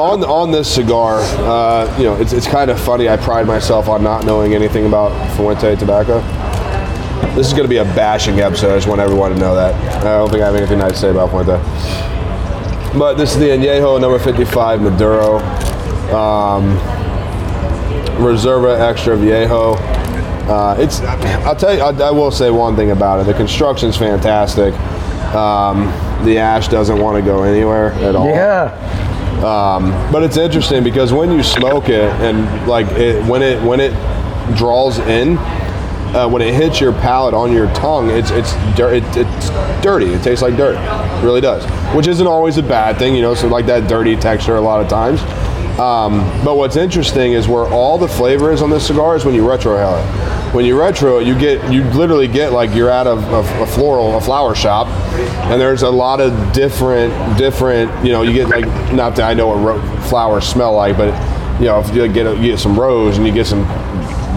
on on this cigar, uh, you know, it's it's kind of funny. I pride myself on not knowing anything about Fuente tobacco. This is going to be a bashing episode. I just want everyone to know that. I don't think I have anything nice to say about Fuente. But this is the Añejo number fifty-five Maduro, um, Reserva Extra Viejo. Uh, it's, I'll tell you, I, I will say one thing about it. The construction's fantastic. Um, the ash doesn't want to go anywhere at all. Yeah. Um, but it's interesting because when you smoke it and like it, when it when it draws in, uh, when it hits your palate on your tongue, it's it's dirt, it, it's dirty. It tastes like dirt, it really does, which isn't always a bad thing, you know. So like that dirty texture a lot of times. Um, but what's interesting is where all the flavor is on this cigar is when you retrohale it. When you retro it, you get you literally get like you're at a, a, a floral, a flower shop, and there's a lot of different, different. You know, you get like not that I know what ro- flowers smell like, but you know, if you get a, you get some rose and you get some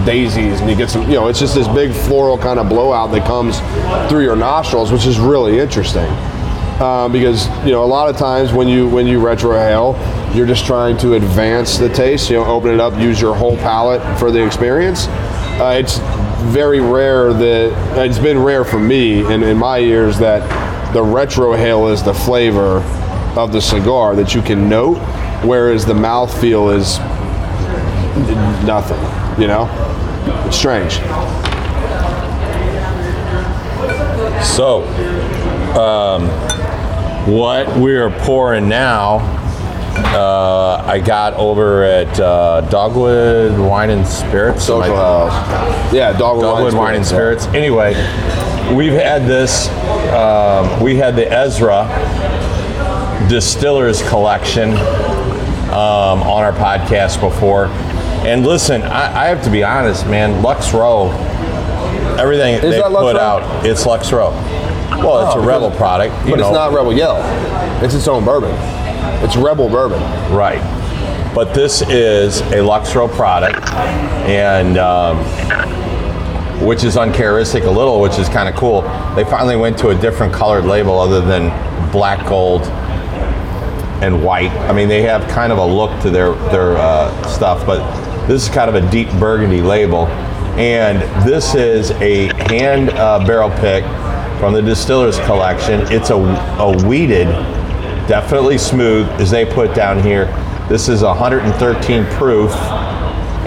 daisies and you get some, you know, it's just this big floral kind of blowout that comes through your nostrils, which is really interesting. Uh, because you know, a lot of times when you when you retrohale, you're just trying to advance the taste. You know, open it up, use your whole palate for the experience. Uh, it's very rare that it's been rare for me in, in my years that the retrohale is the flavor of the cigar that you can note, whereas the mouthfeel is nothing. You know, it's strange. So. Um, What we're pouring now, uh, I got over at uh, Dogwood Wine and Spirits. Social House. Yeah, Dogwood, Dogwood Wine and Spirits. Wine and Spirits. Yeah. Anyway, we've had this, um, we had the Ezra Distillers Collection um, on our podcast before. And listen, I, I have to be honest, man, Lux Row, everything Is they put Lux out, it's Lux Row. Well, it's oh, a Rebel because, product. You but know. It's not Rebel Yellow. It's its own bourbon. It's Rebel Bourbon. Right. But this is a Lux Row product, and um, which is uncharacteristic a little, which is kind of cool. They finally went to a different colored label other than black, gold, and white. I mean, they have kind of a look to their, their uh, stuff, but this is kind of a deep burgundy label. And this is a hand uh, barrel pick from the Distillers Collection. It's a, a weeded, definitely smooth, as they put down here. This is one hundred thirteen proof,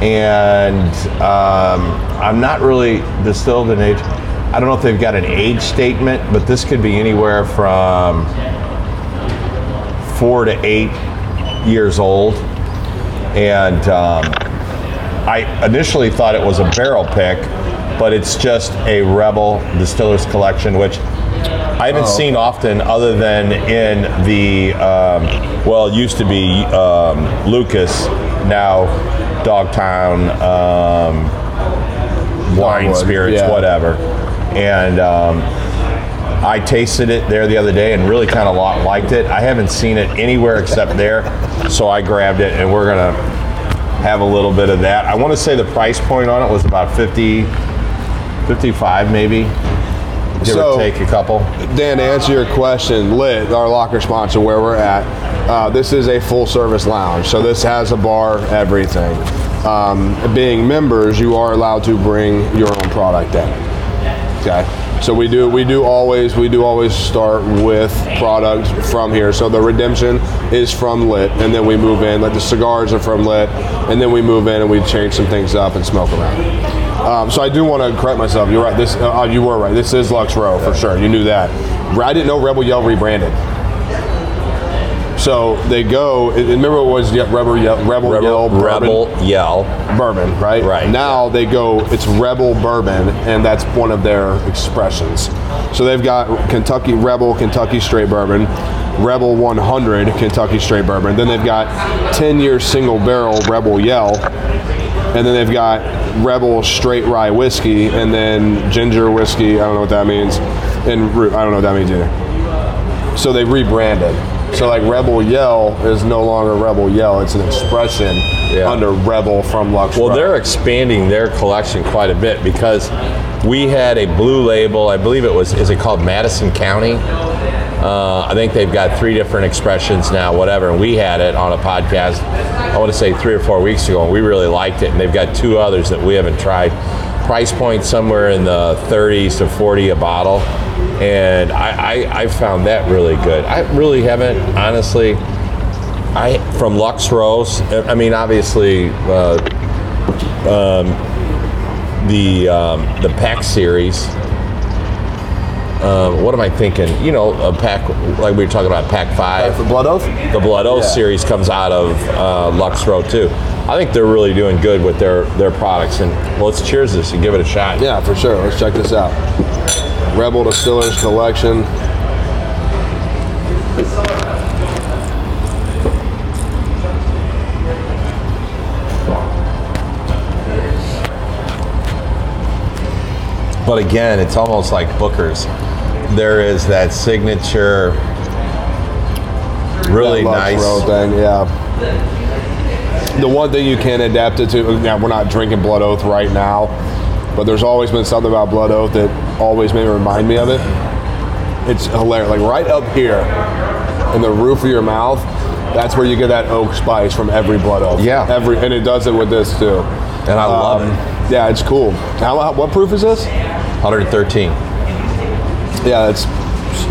and um, I'm not really distilled in age. I don't know if they've got an age statement, but this could be anywhere from four to eight years old. And um, I initially thought it was a barrel pick, but it's just a Rebel Distillers Collection, which I haven't oh. seen often other than in the, um, well, it used to be um, Lucas, now Dogtown, um, Wine Dogwood, Spirits, yeah. whatever. And um, I tasted it there the other day and really kind of liked it. I haven't seen it anywhere except there, so I grabbed it, and we're going to have a little bit of that. I want to say the price point on it was about fifty, fifty-five maybe, give so, or take a couple. Dan, to answer your question, Lit, our locker sponsor, where we're at, uh, this is a full service lounge. So this has a bar, everything. Um, being members, you are allowed to bring your own product in. Okay. So we do we do always we do always start with product from here. So the Redemption is from Lit, and then we move in. Like the cigars are from Lit, and then we move in and we change some things up and smoke around. Um, so I do want to correct myself. You're right. This uh, you were right. This is Lux Row for sure. You knew that. I didn't know Rebel Yell rebranded. So they go. Remember, it was yeah, Rebel Yell, Rebel, Rebel Yell, Bourbon, Rebel Yell, Bourbon, right? Right. Now they go. It's Rebel Bourbon, and that's one of their expressions. So they've got Kentucky Rebel, Kentucky Straight Bourbon, Rebel one hundred, Kentucky Straight Bourbon. Then they've got ten-year single barrel Rebel Yell, and then they've got Rebel Straight Rye Whiskey, and then Ginger Whiskey. I don't know what that means, and I don't know what that means either. So they rebranded. So like Rebel Yell is no longer Rebel Yell, it's an expression yeah. under Rebel from Lux Row. Well, they're expanding their collection quite a bit because we had a blue label, I believe it was, is it called Madison County? Uh, I think they've got three different expressions now, whatever, and we had it on a podcast, I want to say three or four weeks ago, and we really liked it, and they've got two others that we haven't tried. Price point somewhere in the thirties to forty a bottle. And I, I, I found that really good. I really haven't, honestly, I from Lux Row, I mean, obviously, uh, um, the um, the pack series, uh, what am I thinking? You know, a pack, like we were talking about, pack five. Uh, the Blood Oath? The Blood Oath yeah. series comes out of uh, Lux Row, too. I think they're really doing good with their, their products. And well, let's cheers this and give it a shot. Yeah, for sure. Let's check this out. Rebel Distillers Collection. But again, it's almost like Booker's. There is that signature, really that nice Lux Row thing. Yeah. The one thing you can adapt it to. Now we're not drinking Blood Oath right now, but there's always been something about Blood Oath that always made me remind me of it. It's hilarious. Like right up here, in the roof of your mouth, that's where you get that oak spice from every Blood Oath. Yeah. Every and it does it with this too. And I um, love it. Yeah, it's cool. How, how what proof is this? one hundred thirteen. Yeah, it's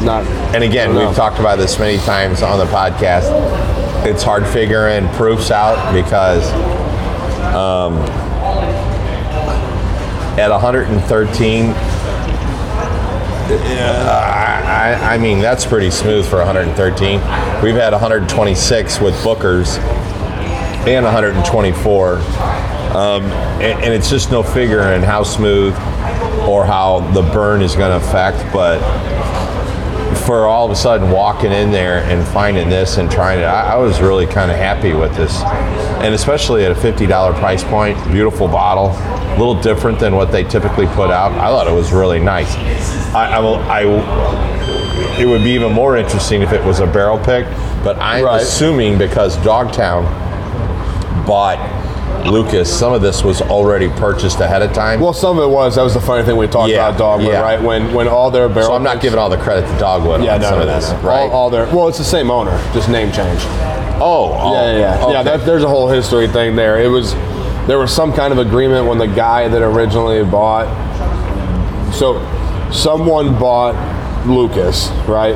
not. And again, we've talked about this many times on the podcast. It's hard figuring proofs out because um, at one hundred thirteen, yeah. I, I mean, that's pretty smooth for one hundred thirteen. We've had one hundred twenty-six with Booker's and one hundred twenty-four. Um, and, and it's just no figuring how smooth or how the burn is going to affect, but for all of a sudden walking in there and finding this and trying it, I, I was really kind of happy with this, and especially at a fifty dollar price point. Beautiful bottle, a little different than what they typically put out. I thought it was really nice. I, I, will, I it would be even more interesting if it was a barrel pick, but I'm right. assuming because Dogtown bought Lucas, some of this was already purchased ahead of time. Well, some of it was. That was the funny thing we talked yeah, about Dogwood, yeah. right? When when all their barrels. So I'm not giving all the credit to Dogwood yeah, on no, some no, of no, this, no. right? All, all their. Well, it's the same owner, just name change. Oh, oh yeah, yeah, yeah. Okay. yeah that, there's a whole history thing there. It was there was some kind of agreement when the guy that originally bought. So, someone bought Lucas, right?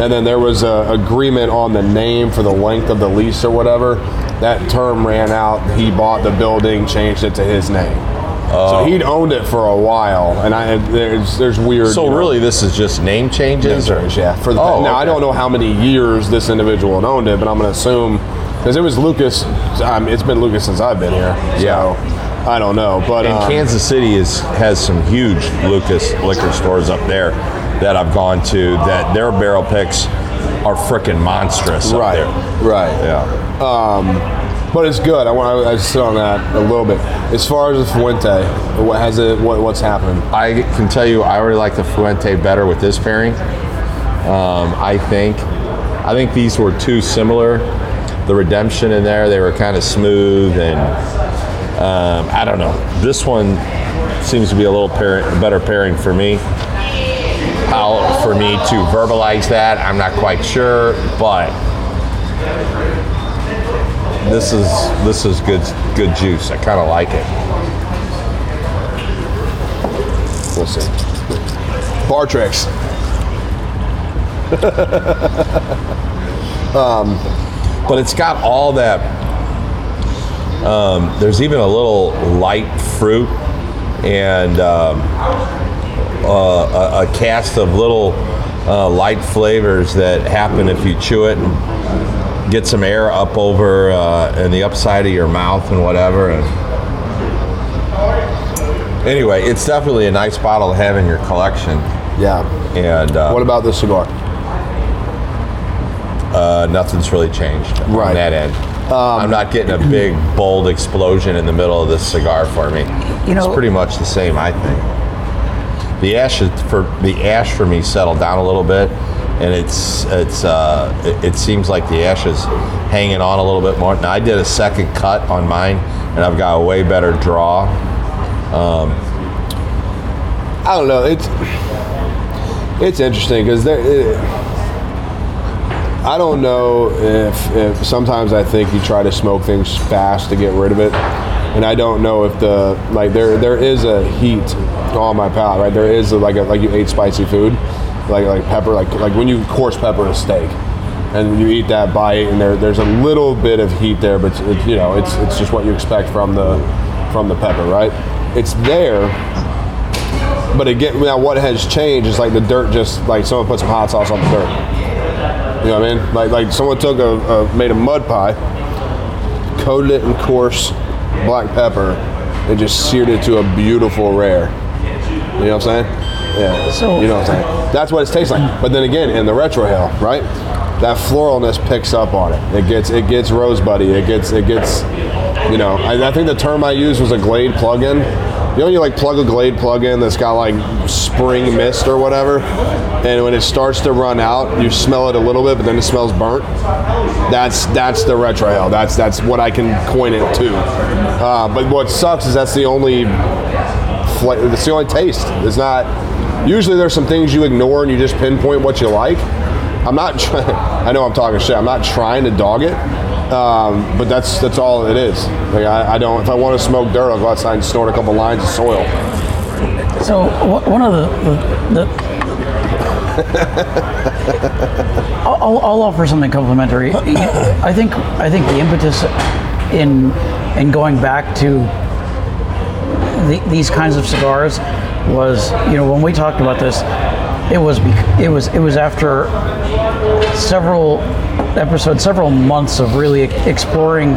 And then there was an agreement on the name for the length of the lease or whatever. That term ran out. He bought the building, changed it to his name. Oh. So he'd owned it for a while, and I there's there's weird. So you know, really, this is just name changes, name change, or yeah. For the, oh, now okay. I don't know how many years this individual had owned it, but I'm gonna assume because it was Lucas. Um, it's been Lucas since I've been here. Yeah. So. I don't know, but and um, Kansas City is has some huge Lucas liquor stores up there that I've gone to that their barrel picks are freaking monstrous up right, there. Right, right, yeah. Um, but it's good. I want I sit on that a little bit. As far as the Fuente, what has it? What, what's happening? I can tell you, I already like the Fuente better with this pairing. Um, I think, I think these were too similar. The Redemption in there, they were kind of smooth and. Um, I don't know. This one seems to be a little pair, better pairing for me. How for me to verbalize that, I'm not quite sure, but this is this is good good juice. I kind of like it. We'll see. Bar tricks. um, but it's got all that. Um, there's even a little light fruit and um, uh, a, a cast of little uh, light flavors that happen if you chew it and get some air up over uh, in the upside of your mouth and whatever. And anyway, it's definitely a nice bottle to have in your collection. Yeah. And um, what about this cigar? Uh, nothing's really changed right. on that end. Um, I'm not getting a big, bold explosion in the middle of this cigar for me. You know, it's pretty much the same, I think. The ash is for the ash for me settled down a little bit, and it's it's uh, it, it seems like the ash is hanging on a little bit more. Now I did a second cut on mine, and I've got a way better draw. Um, I don't know. It's it's interesting because there. It, I don't know if, if sometimes I think you try to smoke things fast to get rid of it, and I don't know if the like there there is a heat on my palate, right? There is a, like a, like you ate spicy food, like like pepper, like like when you coarse pepper a steak, and you eat that bite, and there there's a little bit of heat there, but it, you know it's it's just what you expect from the from the pepper, right? It's there. But again, now what has changed is like the dirt just like someone put some hot sauce on the dirt. You know what I mean? Like, like someone took a, a made a mud pie, coated it in coarse black pepper and just seared it to a beautiful rare. You know what I'm saying? Yeah. So, you know what I'm saying? That's what it tastes like. But then again, in the retro hill, right? That floralness picks up on it. It gets it gets rosebuddy. It gets it gets. You know, I, I think the term I used was a Glade plug-in. You know, when you like plug a Glade plug-in that's got like spring mist or whatever, and when it starts to run out, you smell it a little bit, but then it smells burnt. That's that's the retro hell. That's that's what I can coin it to. Uh, but what sucks is that's the only flavor. That's the only taste. It's not. Usually, there's some things you ignore and you just pinpoint what you like. I'm not trying. I know I'm talking shit. I'm not trying to dog it. Um, but that's that's all it is. Like I, I don't. If I want to smoke dirt, I'll go outside and snort a couple lines of soil. So w- one of the, the, the I'll, I'll offer something complimentary. I think I think the impetus in in going back to the, these kinds of cigars was, you know, when we talked about this, it was it was it was after several. episode, several months of really exploring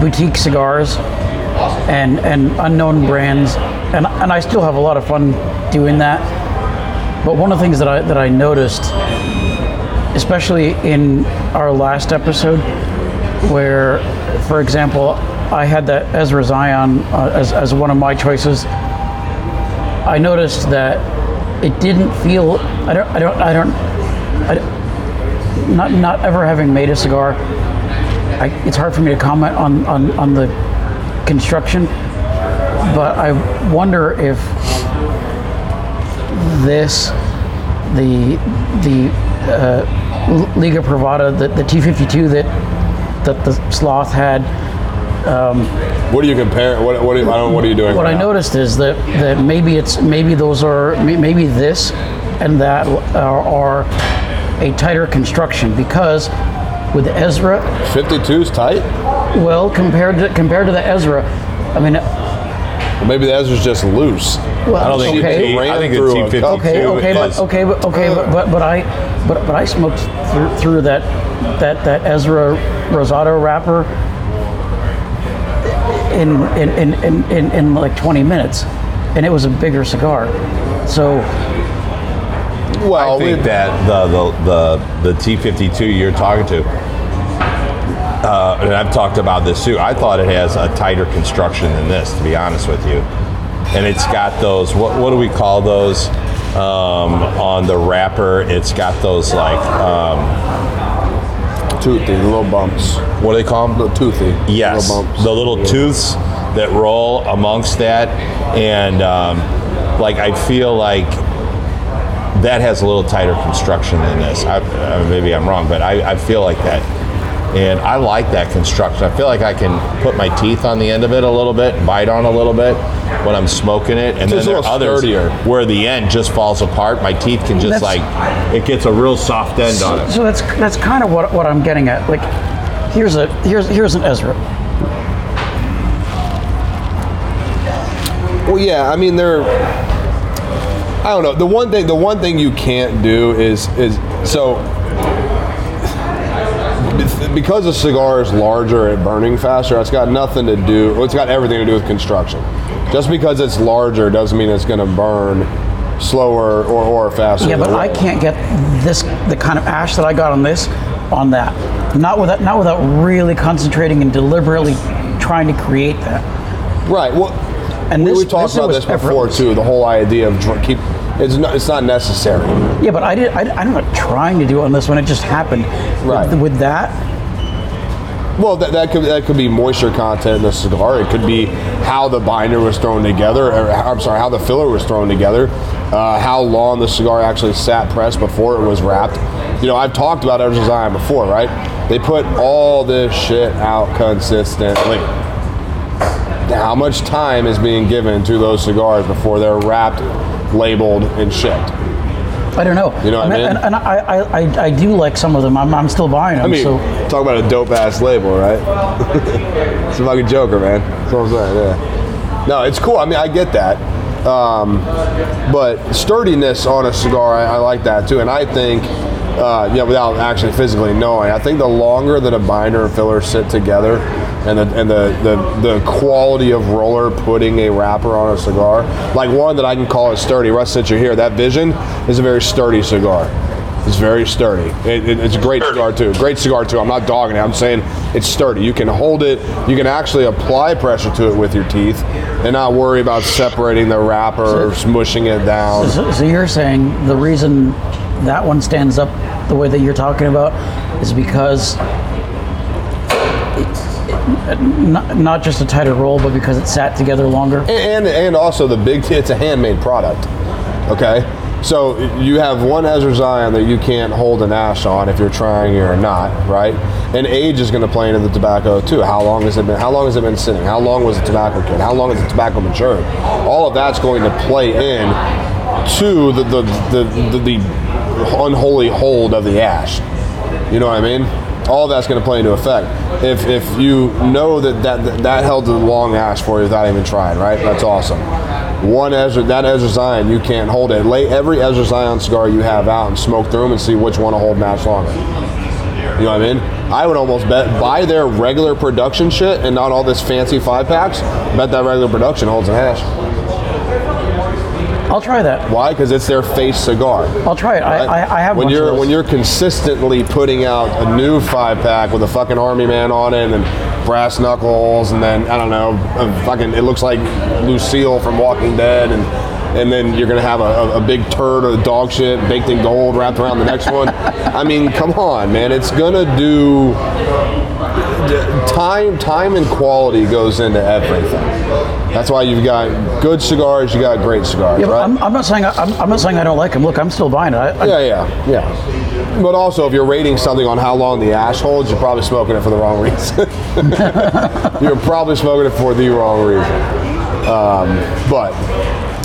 boutique cigars and and unknown brands, and and I still have a lot of fun doing that. But one of the things that I that I noticed, especially in our last episode, where, for example, I had that Ezra Zion uh, as as one of my choices, I noticed that it didn't feel. I don't. I don't. I don't. I don't Not not ever having made a cigar, I, it's hard for me to comment on, on, on the construction, but I wonder if this, the the uh, Liga Privada, the, the T fifty-two that that the Sloth had. Um, what do you compare? What what, do you, I don't, what are you doing? What right I now? noticed is that, that maybe it's maybe those are maybe this and that are. are a tighter construction, because with the Ezra fifty-two's tight. Well, compared to compared to the Ezra, I mean, well, maybe the Ezra's just loose. Well, I don't think okay. it ran I think through the T fifty-two. Okay, okay, it but is. okay, but okay, uh. but, but but I but but I smoked through, through that that that Ezra Rosado wrapper in in, in in in in like twenty minutes, and it was a bigger cigar, so. Well, I think we, that the the the, the T fifty-two you're talking to, uh, and I've talked about this too, I thought it has a tighter construction than this, to be honest with you. And it's got those, what what do we call those, um, on the wrapper, it's got those like... Um, toothy, little bumps. What do they call them? The toothy. Yes, little bumps. The little yeah. tooths that roll amongst that. And um, like I feel like that has a little tighter construction than this. I, uh, maybe I'm wrong, but I, I feel like that. And I like that construction. I feel like I can put my teeth on the end of it a little bit, bite on a little bit when I'm smoking it. And it's then there are others sturdier. Where the end just falls apart. My teeth can just that's, like, it gets a real soft end so, on it. So that's that's kind of what, what I'm getting at. Like, here's a here's here's an Ezra. Well, yeah, I mean, they're... I don't know. The one thing, the one thing you can't do is is so because a cigar is larger and burning faster. It's got nothing to do. It's got everything to do with construction. Just because it's larger doesn't mean it's going to burn slower or, or faster. Yeah, but I can't get this the kind of ash that I got on this on that. Not without not without really concentrating and deliberately trying to create that. Right. Well. And we, this, we talked this about this before too. The whole idea of dr- keep it's not it's not necessary. Yeah, but I did. I, I'm not trying to do it on this one. It just happened. Right. With, with that. Well, that that could that could be moisture content in the cigar. It could be how the binder was thrown together. Or, I'm sorry, how the filler was thrown together. Uh, how long the cigar actually sat pressed before it was wrapped. You know, I've talked about Ezra Zion before, right? They put all this shit out consistently. How much time is being given to those cigars before they're wrapped, labeled, and shipped? I don't know. You know what I mean? And, and I, I, I, I do like some of them. I'm, I'm still buying them. I mean, so. Talk about a dope-ass label, right? It's a fucking joker, man. That's what I'm saying, yeah. No, it's cool. I mean, I get that. Um, but sturdiness on a cigar, I, I like that, too. And I think, uh, yeah, without actually physically knowing, I think the longer that a binder and filler sit together, and the and the, the, the quality of roller putting a wrapper on a cigar, like one that I can call it sturdy. Russ, since you're here, that Vision is a very sturdy cigar. It's very sturdy. It, it, it's a great cigar too. Great cigar too. I'm not dogging it. I'm saying it's sturdy. You can hold it. You can actually apply pressure to it with your teeth and not worry about separating the wrapper so, or smushing it down. So, so you're saying the reason that one stands up the way that you're talking about is because it, not, not just a tighter roll, but because it sat together longer? And, and, and also the big, it's a handmade product. Okay? So you have one Ezra Zion that you can't hold an ash on if you're trying it or not, right? And age is going to play into the tobacco too. How long has it been? How long has it been sitting? How long was the tobacco cured? How long has the tobacco matured? All of that's going to play in to the the the, the, the unholy hold of the ash. You know what I mean? All that's going to play into effect. If if you know that that that held the long ash for you without even trying, right? That's awesome. One Ezra, that Ezra Zion, you can't hold it. Lay every Ezra Zion cigar you have out and smoke through them and see which one will hold match longer. You know what I mean? I would almost bet, buy their regular production shit and not all this fancy five packs, bet that regular production holds an ash. I'll try that. Why? Because it's their face cigar. I'll try it. Right? I, I I have when one you're of those. When you're consistently putting out a new five pack with a fucking army man on it and brass knuckles, and then I don't know, a fucking it looks like Lucille from Walking Dead, and and then you're gonna have a, a, a big turd or dog shit baked in gold wrapped around the next one. I mean, come on, man, it's gonna do. Time, time, and quality goes into everything. That's why you've got good cigars, you got great cigars, yeah, right? I'm, I'm not saying I, I'm, I'm not saying I don't like them. Look, I'm still buying it. I, I, yeah, yeah, yeah. But also, if you're rating something on how long the ash holds, you're probably smoking it for the wrong reason. You're probably smoking it for the wrong reason. Um, but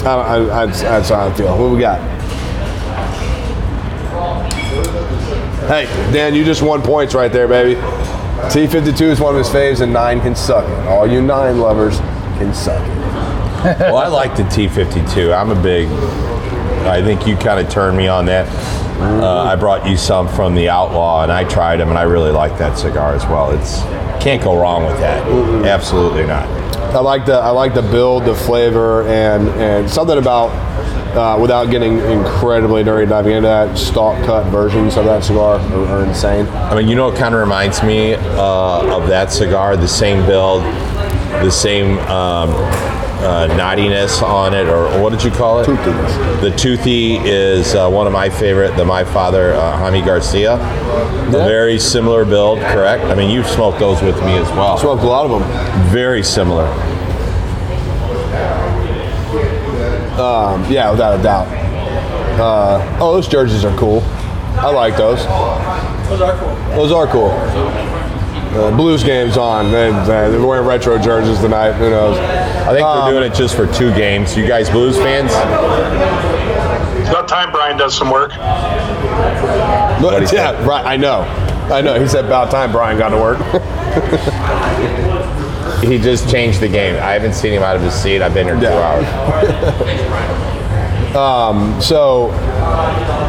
I, I, I, that's how I feel. What we got? Hey, Dan, you just won points right there, baby. T fifty-two is one of his faves, and nine can suck it. All you nine lovers can suck it. Well, I like the T fifty-two. I'm a big, I think you kind of turned me on that. Uh, I brought you some from the Outlaw, and I tried them, and I really like that cigar as well. It's can't go wrong with that. Absolutely not. I like the I like the build, the flavor, and and something about uh, without getting incredibly dirty diving into that, stalk cut versions of that cigar are, are insane. I mean, you know, it kind of reminds me uh, of that cigar. The same build, the same um, uh, knottiness on it, or what did you call it? Toothiness. The toothy is uh, one of my favorite. The My Father, uh, Jaime Garcia. Yeah. Very similar build, correct? I mean, you've smoked those with me as well. I smoked a lot of them. Very similar. Um, yeah, without a doubt. Uh, oh, those jerseys are cool. I like those. Those are cool. Those are cool. Uh, Blues game's on. They, they, they're wearing retro jerseys tonight. Who knows? I think um, they're doing it just for two games. You guys Blues fans? It's about time Brian does some work. But, but yeah, right. I know. I know. He said about time Brian got to work. He just changed the game. I haven't seen him out of his seat. I've been here yeah. two hours. um, so,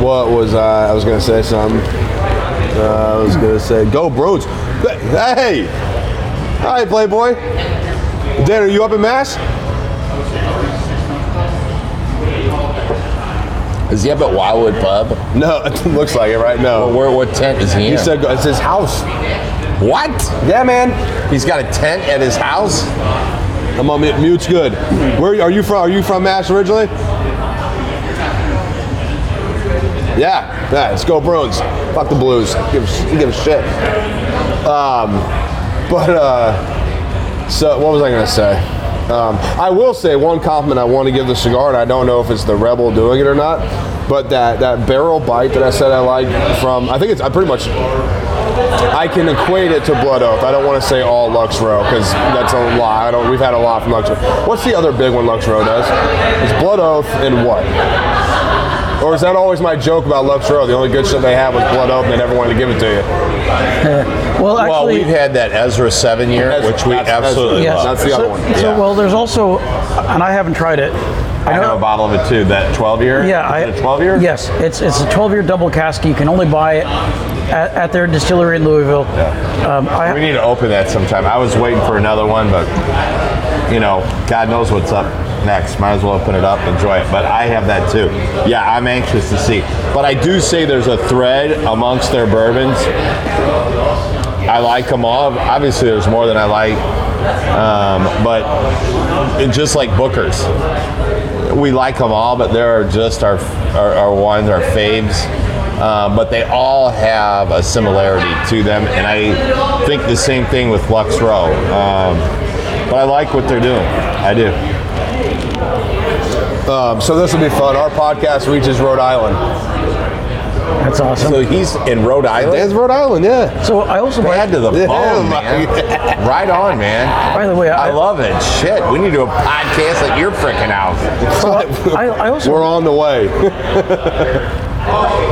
what was I? I was going to say something. Uh, I was going to say, go Broads. Hey! Hi, Playboy. Dan, are you up in Mass? Is he up at Wildwood Pub? No, it looks like it, right? No. Well, where, what tent is he in? He said it's his house. What? Yeah, man. He's got a tent at his house? I'm on mute's good. Where are you from? Are you from Mass originally? Yeah, yeah, let's go Bruins. Fuck the Blues. Give a, give a shit. Um, but, uh, so what was I going to say? Um, I will say one compliment I want to give the cigar, and I don't know if it's the Rebel doing it or not, but that, that barrel bite that I said I like from, I think it's, I pretty much, I can equate it to Blood Oath. I don't want to say all Lux Row, because that's a lot. I don't, we've had a lot from Lux Row. What's the other big one Lux Row does? It's Blood Oath and what? Or is that always my joke about Lux Row? The only good shit they had was Blood Oath, and they never wanted to give it to you. well, actually, well, we've had that Ezra seven year, Ezra, which we absolutely love. Yes. That's the so, other one. So, yeah. Well, there's also, and I haven't tried it, I know, I know a bottle of it too. That twelve year. Yeah, is I, it a twelve year. Yes, it's it's a twelve year double cask. You can only buy it at, at their distillery in Louisville. Yeah. Um, I, we need to open that sometime. I was waiting for another one, but you know, God knows what's up next. Might as well open it up, enjoy it. But I have that too. Yeah, I'm anxious to see. But I do say there's a thread amongst their bourbons. I like them all. Obviously, there's more than I like, um, but it, just like Booker's, we like them all. But there are just our our, our ones, our faves. Uh, but they all have a similarity to them, and I think the same thing with Lux Row. Um, but I like what they're doing. I do. Um, so this will be fun. Our podcast reaches Rhode Island. That's awesome. So he's in Rhode Island? That's Rhode Island, yeah. So I also like to the bone, man. Right on, man. By the way, I, I love it. Shit, we need to do a podcast at your freaking house. So I, I also We're on the way.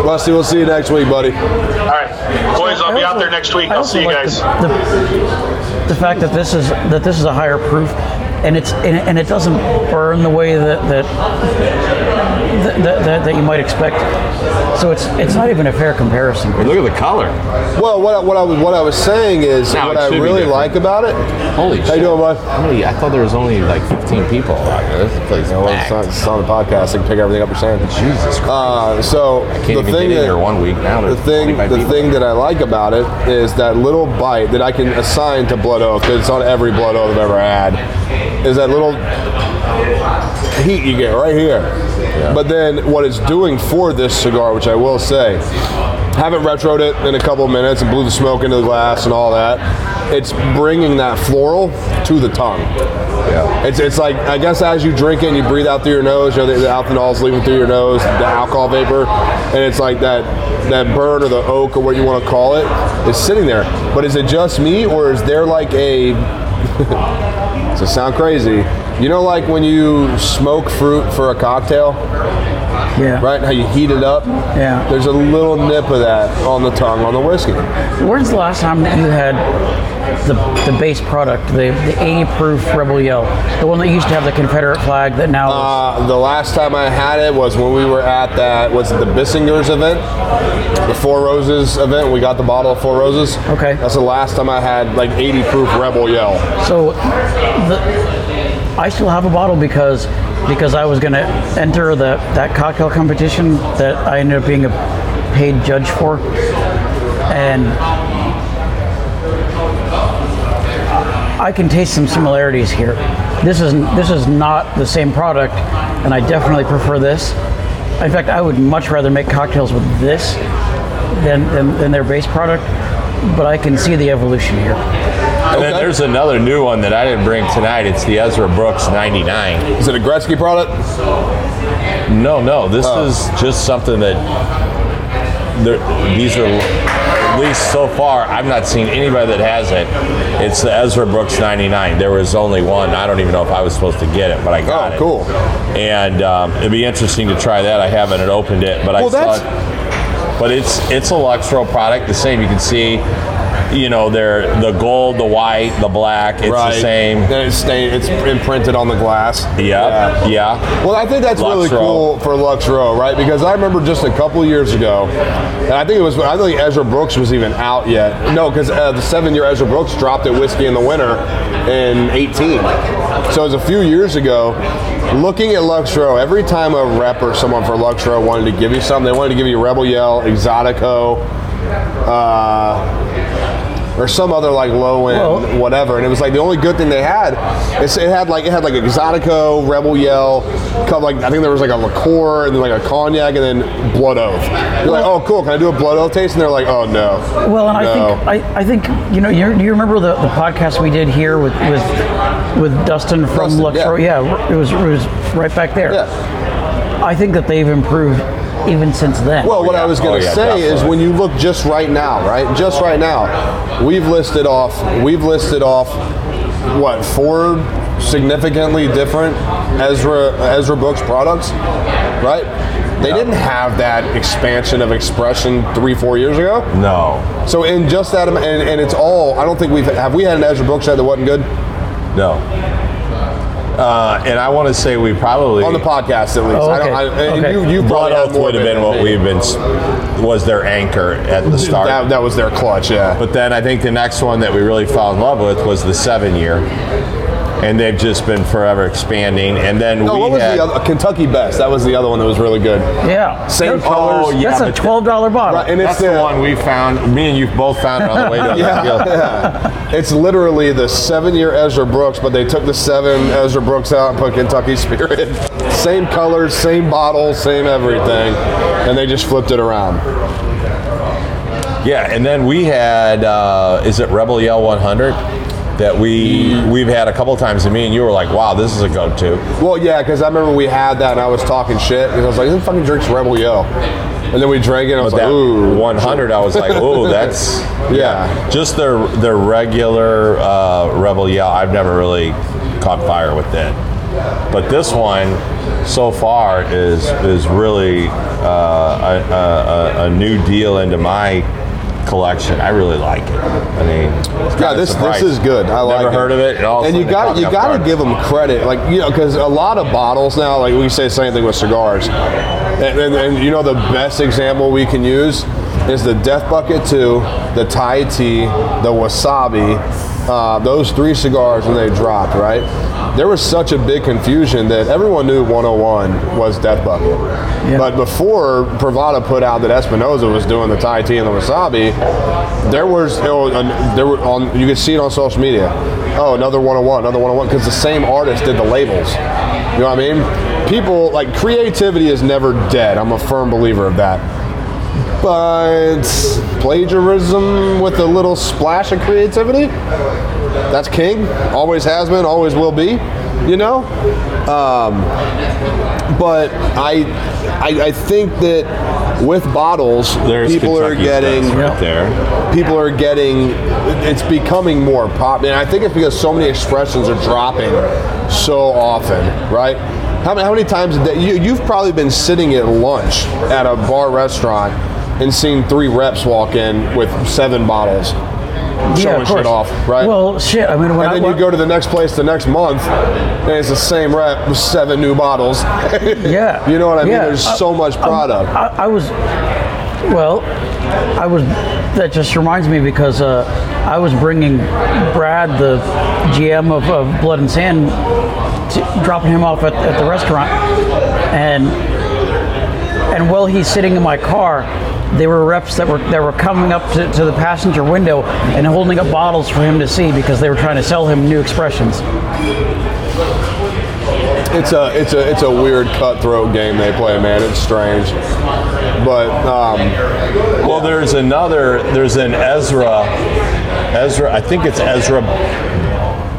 Rusty, we'll see you next week, buddy. All right. Boys, I'll be out there next week. I'll see you guys. Like the, the, the fact that this is that this is a higher proof. And it's and, and it doesn't burn the way that that, that that that you might expect. So it's it's not even a fair comparison. Look at the color. Well, what I, what I was what I was saying is now what I really like about it. Holy shit! How you doing, bud? Holy, I thought there was only like fifteen people. This place, you know, it's, not, it's on the podcast. I can pick everything up you're saying. Jesus Christ! Uh, so I can't the even thing get in there one week now. The thing the people. thing that I like about it is that little bite that I can assign to Blood Oath. Because it's on every Blood Oath I've ever had. Is that little heat you get right here. Yeah. But then what it's doing for this cigar, which I will say, haven't retroed it in a couple of minutes and blew the smoke into the glass and all that, it's bringing that floral to the tongue. Yeah. It's it's like, I guess as you drink it and you breathe out through your nose, you know, the, the alkanols leaving through your nose, the alcohol vapor, and it's like that, that burn or the oak or what you want to call it is sitting there. But is it just me or is there like a... So sound crazy. You know, like when you smoke fruit for a cocktail? Yeah. Right? How you heat it up? Yeah. There's a little nip of that on the tongue on the whiskey. When's the last time that you had the the base product, the, the eighty proof Rebel Yell? The one that used to have the Confederate flag that now uh, is... The last time I had it was when we were at that, was it the Bissinger's event? The Four Roses event. We got the bottle of Four Roses. Okay. That's the last time I had like eighty proof Rebel Yell. So... The, I still have a bottle because because I was going to enter the that cocktail competition that I ended up being a paid judge for, and I can taste some similarities here. This is this is not the same product, and I definitely prefer this. In fact, I would much rather make cocktails with this than than, than their base product, but I can see the evolution here. And then there's another new one that I didn't bring tonight. It's the Ezra Brooks ninety-nine. Is it a Gretzky product? No, no. This oh. is just something that these are, at least so far, I've not seen anybody that has it. It's the Ezra Brooks ninety-nine. There was only one. I don't even know if I was supposed to get it, but I got oh, it. Oh, cool. And um, it'd be interesting to try that. I haven't opened it, but well, I saw it. But it's, it's a Lux Row product. The same. You can see. You know, they're the gold, the white, the black. It's right. the same. And it's stained, it's imprinted on the glass. Yep. Yeah, yeah. Well, I think that's Lux really Row. cool for Lux Row, right? Because I remember just a couple years ago, and I think it was I don't think Ezra Brooks was even out yet. No, because uh, the seven-year Ezra Brooks dropped at Whiskey in the Winter in eighteen. So it was a few years ago. Looking at Lux Row, every time a rep or someone for Lux Row wanted to give you something, they wanted to give you Rebel Yell, Exotico. Uh, Or some other like low end Whoa. whatever, and it was like the only good thing they had is it had like it had like Exotico, Rebel Yell, like I think there was like a liqueur and then like a cognac and then Blood Oath. You're well, like, oh cool, can I do a Blood Oath taste? And they're like, oh no. Well, and no. I think I, I think you know you do you remember the, the podcast we did here with with with Dustin from Dustin, Lux Row? Yeah. yeah, it was it was right back there. Yeah. I think that they've improved. Even since then. Well, what yeah. I was going to oh, yeah, say definitely. is when you look just right now, right? Just right now, we've listed off, we've listed off, what, four significantly different Ezra Ezra Brooks products, right? They no. didn't have that expansion of expression three, four years ago. No. So in just that, and, and it's all, I don't think we've, have we had an Ezra Brooks that wasn't good? No. Uh, and I want to say we probably on the podcast at least. Oh, okay. I don't, I, okay. You, you Blood Oath would have been what we've been was their anchor at the start. That, that was their clutch, yeah. But then I think the next one that we really fell in love with was the seven year. And they've just been forever expanding. And then no, we what was had the other, Kentucky Best. That was the other one that was really good. Yeah, same colors. Oh, yeah, that's a twelve dollar bottle. Right, and it's that's the, the one we found. Me and you both found it on the way to yeah, the yeah. It's literally the seven-year Ezra Brooks, but they took the seven Ezra Brooks out and put Kentucky Spirit. Same colors, same bottle, same everything, and they just flipped it around. Yeah, and then we had uh, is it Rebel Yell one hundred? That we, mm. we've had a couple times, and me and you were like, wow, this is a go-to. Well, yeah, because I remember we had that, and I was talking shit, and I was like, who fucking drinks Rebel Yell? And then we drank it, and I was but like, ooh. one hundred, I was like, ooh, that's, yeah. Just their, their regular uh, Rebel Yell, I've never really caught fire with that. But this one, so far, is, is really uh, a, a, a new deal into my collection. I really like it. I mean, yeah, this this is good. I like it. Never heard of it. And you got you got to give them credit, like you know, because a lot of bottles now, like we say the same thing with cigars, and, and, and you know the best example we can use is the Death Bucket two, the Thai tea, the wasabi. Uh, those three cigars when they dropped, right? There was such a big confusion that everyone knew one oh one was Death Bucket. Yeah. But before Privada put out that Espinosa was doing the Thai tea and the wasabi, there was, you know, there were on, you could see it on social media. Oh, another one oh one, another one oh one, because the same artist did the labels. You know what I mean? People, like, creativity is never dead. I'm a firm believer of that. But plagiarism with a little splash of creativity, that's king. Always has been, always will be, you know? Um, but I, I I think that with bottles, There's people Kentucky are getting, right there. people are getting, it's becoming more pop. And I think it's because so many expressions are dropping so often, right? How many, how many times a day, you, you've probably been sitting at lunch at a bar restaurant and seen three reps walk in with seven bottles, showing yeah, shit off, right? Well, shit, I mean, when and I then wa- you go to the next place the next month, and it's the same rep with seven new bottles. Yeah. You know what I mean? Yeah. There's I, so much product. I, I, I was, well, I was, that just reminds me because uh, I was bringing Brad, the G M of, of Blood and Sand, to, dropping him off at, at the restaurant, and and while he's sitting in my car, there were reps that were that were coming up to, to the passenger window and holding up bottles for him to see because they were trying to sell him new expressions. It's a it's a it's a weird cutthroat game they play, man. It's strange, but um, well, there's another there's an Ezra Ezra I think it's Ezra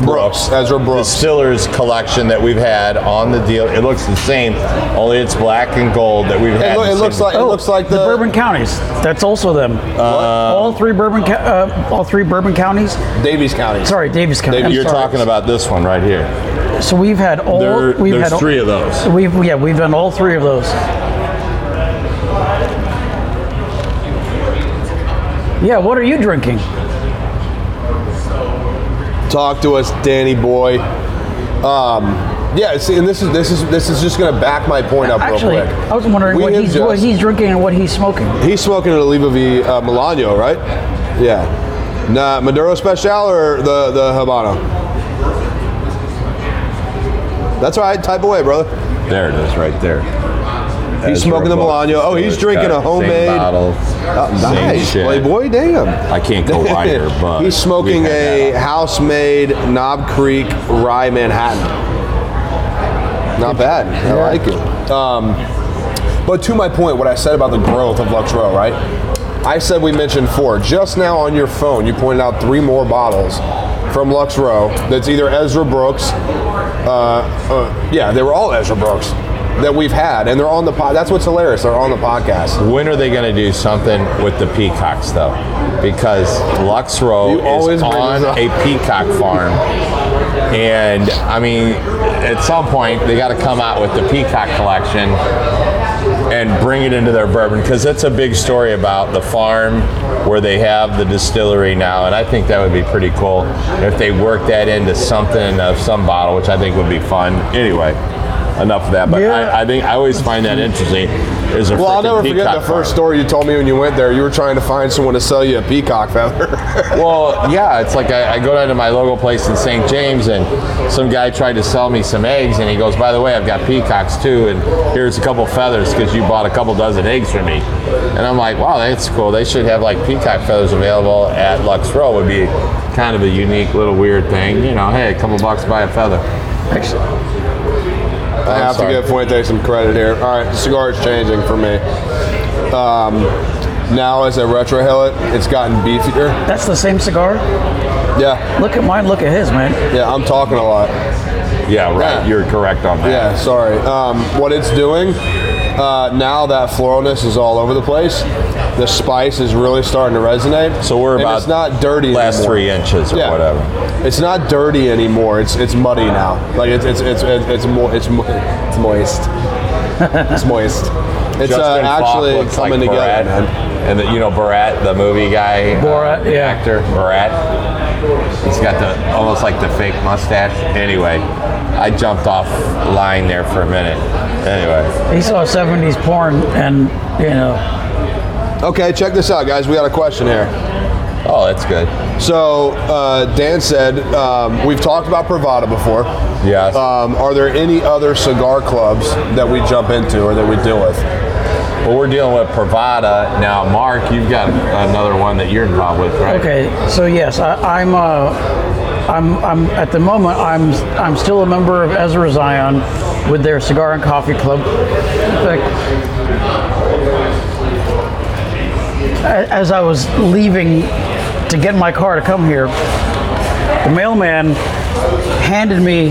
Brooks Ezra Brooks Distillers collection that we've had on the deal. It looks the same, only it's black and gold that we've had. It, lo- it looks like oh, it looks like the, the Bourbon Counties. That's also them. Uh, all three Bourbon ca- uh, all three Bourbon Counties. Daviess County. Sorry, Daviess County. Daviess, you're sorry. talking about this one right here. So we've had all. There, we've there's had three all, of those. We've yeah we've done all three of those. Yeah, what are you drinking? Talk to us, Danny boy. Um, yeah, see, and this is this is this is just going to back my point up Actually, real quick. I was wondering what he's, just, what he's drinking and what he's smoking. He's smoking an Oliva V uh, Milano, right? Yeah. Nah, Maduro Special or the the Habano? That's all right. Type away, brother. There it is, right there. He's Ezra smoking the Milano. Oh, he's drinking a homemade. Bottle, uh, nice, shit. Playboy, damn. I can't go wider, but. He's smoking a house-made Knob Creek Rye Manhattan. Not bad. I like it. Um, but to my point, what I said about the growth of Lux Row, right? I said we mentioned four. Just now on your phone, you pointed out three more bottles from Lux Row. That's either Ezra Brooks. Uh, uh, yeah, they were all Ezra Brooks. That we've had, and they're on the pod. That's what's hilarious. They're on the podcast. When are they going to do something with the peacocks, though? Because Lux Row is on a peacock farm, and I mean, at some point they got to come out with the peacock collection. and bring it into their bourbon, because that's a big story about the farm where they have the distillery now, and I think that would be pretty cool if they work that into something of some bottle, which I think would be fun. Anyway, enough of that, but yeah. I, I think I always find that interesting. Is a well, I'll never forget the first farm. Story you told me when you went there. You were trying to find someone to sell you a peacock feather. Well, yeah, it's like I, I go down to my local place in Saint James, and some guy tried to sell me some eggs, and he goes, by the way, I've got peacocks too, and here's a couple feathers because you bought a couple dozen eggs for me. And I'm like, wow, that's cool. They should have like peacock feathers available at Lux Row. Would be kind of a unique little weird thing. You know, hey, a couple bucks, buy a feather. Actually. I have to give Fuente some credit here. All right, the cigar is changing for me. Um, now as I retrohale it, it's gotten beefier. That's the same cigar? Yeah. Look at mine, look at his, man. Yeah, I'm talking a lot. Yeah, right, yeah. You're correct on that. Yeah, sorry. Um, what it's doing, uh, now that floralness is all over the place, the spice is really starting to resonate. So we're about, and it's not dirty last anymore. Three inches or yeah. whatever. It's not dirty anymore. It's it's muddy now. Like it's it's it's it's it's, mo- it's, mo- it's moist. It's moist. It's uh, actually looks coming like together, man. And the, you know Borat, the movie guy, Borat, uh, the yeah. actor Borat. He's got the almost like the fake mustache. Anyway, I jumped off line there for a minute. Anyway, he saw seventies porn, and you know. Okay, check this out, guys. We got a question here. Oh, that's good. So, uh, Dan said, um, we've talked about Privada before. Yes. Um, are there any other cigar clubs that we jump into or that we deal with? Well, we're dealing with Privada. Now, Mark, you've got another one that you're involved with, right? Okay, so yes, I, I'm, uh, I'm, I'm, at the moment, I'm, I'm still a member of Ezra Zion with their Cigar and Coffee Club. In fact, as I was leaving to get my car to come here, the mailman handed me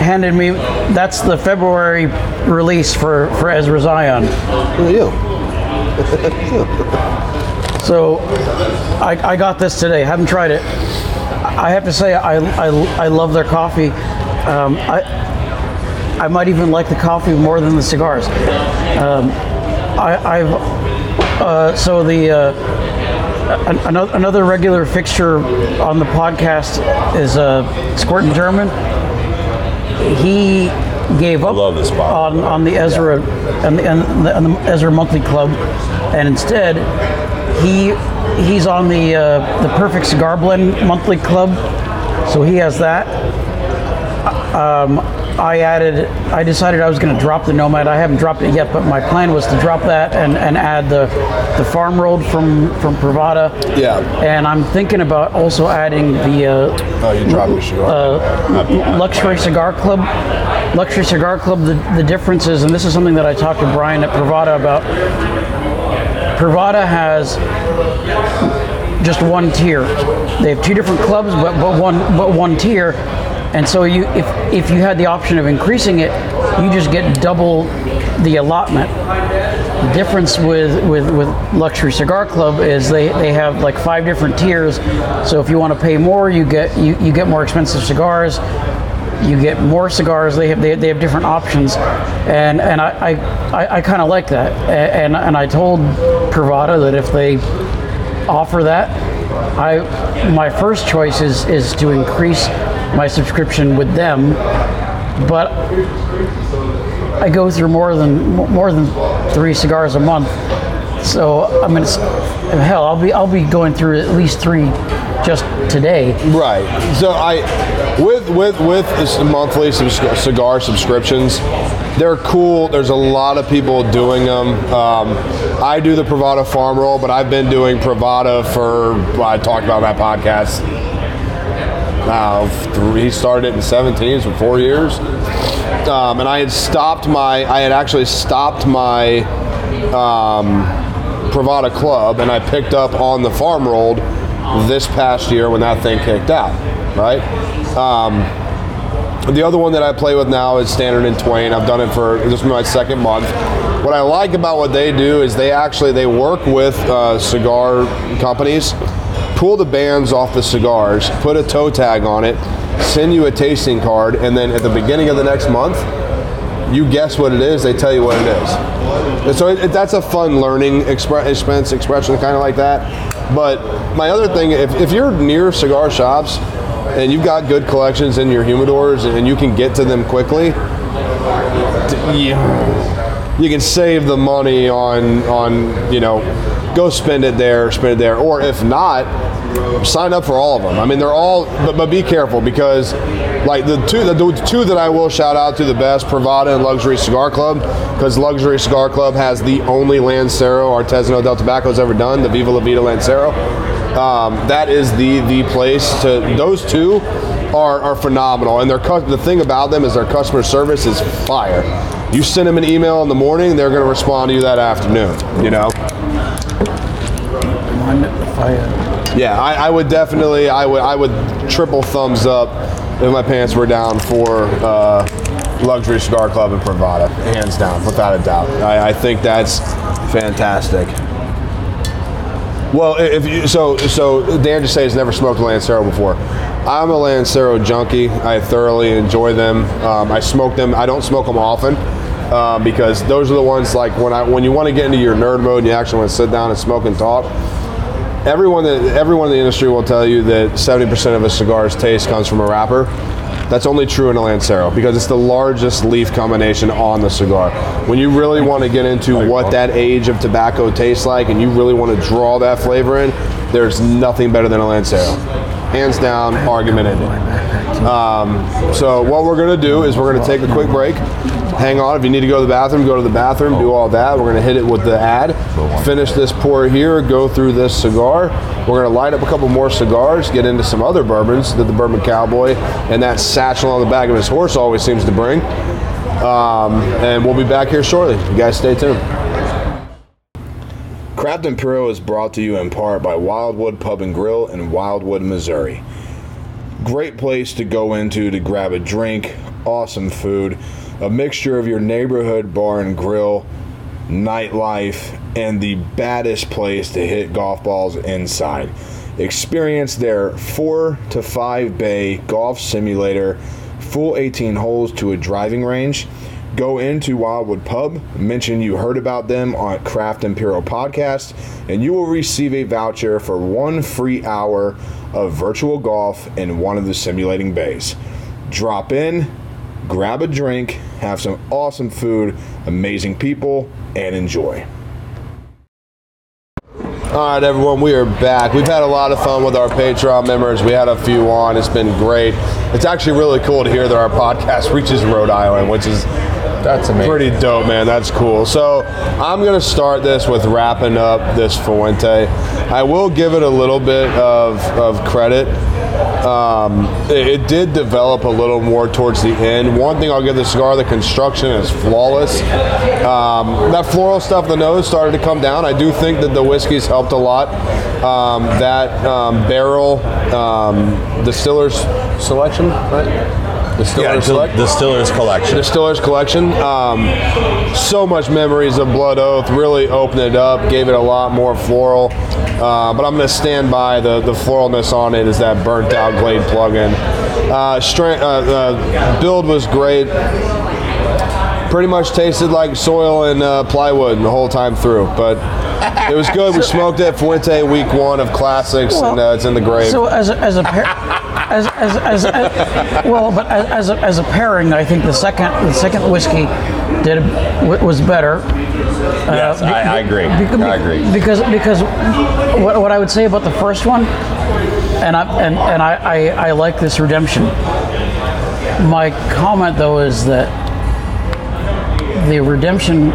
handed me that's the February release for, for Ezra Zion. Who are you? So I I got this today. Haven't tried it. I have to say I I, I love their coffee. Um, I I might even like the coffee more than the cigars. Um, I I've. Uh, so the uh, an, another regular fixture on the podcast is uh, Squirtin' German. He gave up on, on the Ezra yeah. and, the, and, the, and the Ezra Monthly Club, and instead he he's on the uh, the Perfect Cigar Blend Monthly Club. So he has that. Um, I added, I decided I was going to drop the Nomad. I haven't dropped it yet, but my plan was to drop that and, and add the, the Farm Road from, from Privada. Yeah. And I'm thinking about also adding the uh, oh, you dropped your cigar. Uh, Luxury Cigar Club. Luxury Cigar Club, the, the difference is, and this is something that I talked to Brian at Privada about, Privada has just one tier. They have two different clubs, but, but, one, but one tier. And so you, if if you had the option of increasing it, you just get double the allotment. The difference with, with, with Luxury Cigar Club is they, they have like five different tiers. So if you want to pay more, you get you, you get more expensive cigars. You get more cigars. They have they, they have different options, and and I I, I, I kind of like that. And and I told Privada that if they offer that, I my first choice is is to increase my subscription with them, but I go through more than more than three cigars a month. So I mean, it's, hell, I'll be I'll be going through at least three just today. Right. So I, with with with this monthly subs- cigar subscriptions, they're cool. There's a lot of people doing them. Um, I do the Privada Farm Roll, but I've been doing Privada for well, I talked about that podcast. Now, he started it in seventeen, so four years. Um, and I had stopped my, I had actually stopped my um, Privada Club, and I picked up on the Farm Rolled this past year when that thing kicked out, right? Um, the other one that I play with now is Standard and Twain. I've done it for, this is my second month. What I like about what they do is they actually, they work with uh, cigar companies, pull the bands off the cigars, put a toe tag on it, send you a tasting card, and then at the beginning of the next month, you guess what it is, they tell you what it is. And so it, it, that's a fun learning expre- expense, expression, kind of like that. But my other thing, if, if you're near cigar shops and you've got good collections in your humidors and you can get to them quickly, you can save the money on, on you know, go spend it there, spend it there. Or if not, sign up for all of them. I mean, they're all, but, but be careful because like the two, the, the two that I will shout out to the best, Privada and Luxury Cigar Club, because Luxury Cigar Club has the only Lancero Artesanal del Tobacco's ever done, the Viva La Vida Lancero. Um, that is the the place to, those two are, are phenomenal. And their the thing about them is their customer service is fire. You send them an email in the morning, they're gonna respond to you that afternoon, you know? Yeah, I, I would definitely, I would I would triple thumbs up if my pants were down for uh, Luxury Cigar Club and Privada, hands down, without a doubt. I, I think that's fantastic. Well, if you, so so Dan just said he's never smoked a Lancero before. I'm a Lancero junkie. I thoroughly enjoy them. Um, I smoke them. I don't smoke them often uh, because those are the ones like when I when you want to get into your nerd mode and you actually want to sit down and smoke and talk. Everyone that everyone in the industry will tell you that seventy percent of a cigar's taste comes from a wrapper. That's only true in a Lancero because it's the largest leaf combination on the cigar. When you really want to get into what that age of tobacco tastes like and you really want to draw that flavor in, there's nothing better than a Lancero. Hands down, argument ended. Um, so what we're going to do is we're going to take a quick break. Hang on, if you need to go to the bathroom, go to the bathroom, do all that. We're going to hit it with the ad, finish this pour here, go through this cigar. We're going to light up a couple more cigars, get into some other bourbons that the Bourbon Cowboy and that satchel on the back of his horse always seems to bring. Um, and we'll be back here shortly. You guys stay tuned. Craft and Curl is brought to you in part by Wildwood Pub and Grill in Wildwood, Missouri. Great place to go into to grab a drink, awesome food, a mixture of your neighborhood bar and grill, nightlife, and the baddest place to hit golf balls inside. Experience their four to five bay golf simulator, full eighteen holes to a driving range. Go into Wildwood Pub, mention you heard about them on Craft and Curl podcast, and you will receive a voucher for one free hour of virtual golf in one of the simulating bays. Drop in, grab a drink, have some awesome food, amazing people, and enjoy. All right, everyone, we are back. We've had a lot of fun with our Patreon members. We had a few on. It's been great. It's actually really cool to hear that our podcast reaches Rhode Island, which is that's amazing. Pretty dope, man. That's cool. So I'm going to start this with wrapping up this Fuente. I will give it a little bit of, of credit. Um, it, it did develop a little more towards the end. One thing I'll give the cigar, the construction is flawless. Um, that floral stuff, the nose started to come down. I do think that the whiskey's helped a lot. Um, that um, barrel, um, distiller's selection, right? Distiller's, yeah, Distiller's Collection. Distiller's Collection. Um, so much memories of Blood Oath. Really opened it up. Gave it a lot more floral. Uh, but I'm going to stand by the, the floralness on it is that burnt out Glade plug-in. Uh, strength, uh, uh, build was great. Pretty much tasted like soil and uh, plywood the whole time through. But it was good. We smoked it. Fuente week one of classics. Well, and uh, it's in the grave. So as a, as a pair... As, as, as, as, well, but as, as, a, as a pairing, I think the second the second whiskey did was better. Yes, uh, I, I agree. Because, I agree. Because because what what I would say about the first one, and I and, and I, I, I like this Redemption. My comment though is that the Redemption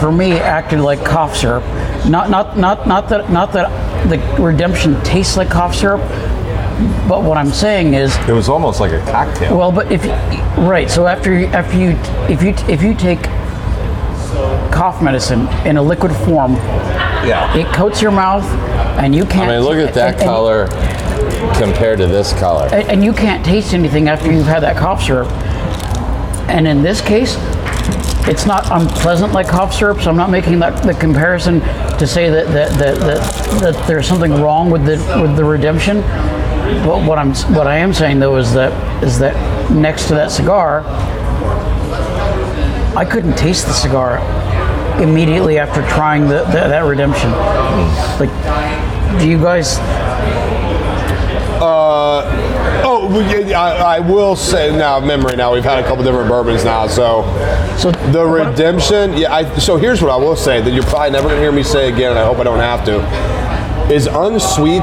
for me acted like cough syrup. Not not not not that not that the Redemption tastes like cough syrup. But what I'm saying is, it was almost like a cocktail. Well, but if right, so after after you if you if you take cough medicine in a liquid form, yeah, it coats your mouth, and you can't. I mean, look at that and, color and, compared to this color, and you can't taste anything after you've had that cough syrup. And in this case, it's not unpleasant like cough syrup, so I'm not making that the comparison to say that that that that, that there's something wrong with the with the Redemption. But what I'm what I am saying though is that is that next to that cigar, I couldn't taste the cigar immediately after trying the, the, that Redemption. Mm. Like, do you guys? Uh, oh, we, I, I will say now, memory now, we've had a couple different bourbons now, so, so the Redemption, yeah, I, so here's what I will say that you're probably never going to hear me say again, and I hope I don't have to, is unsweet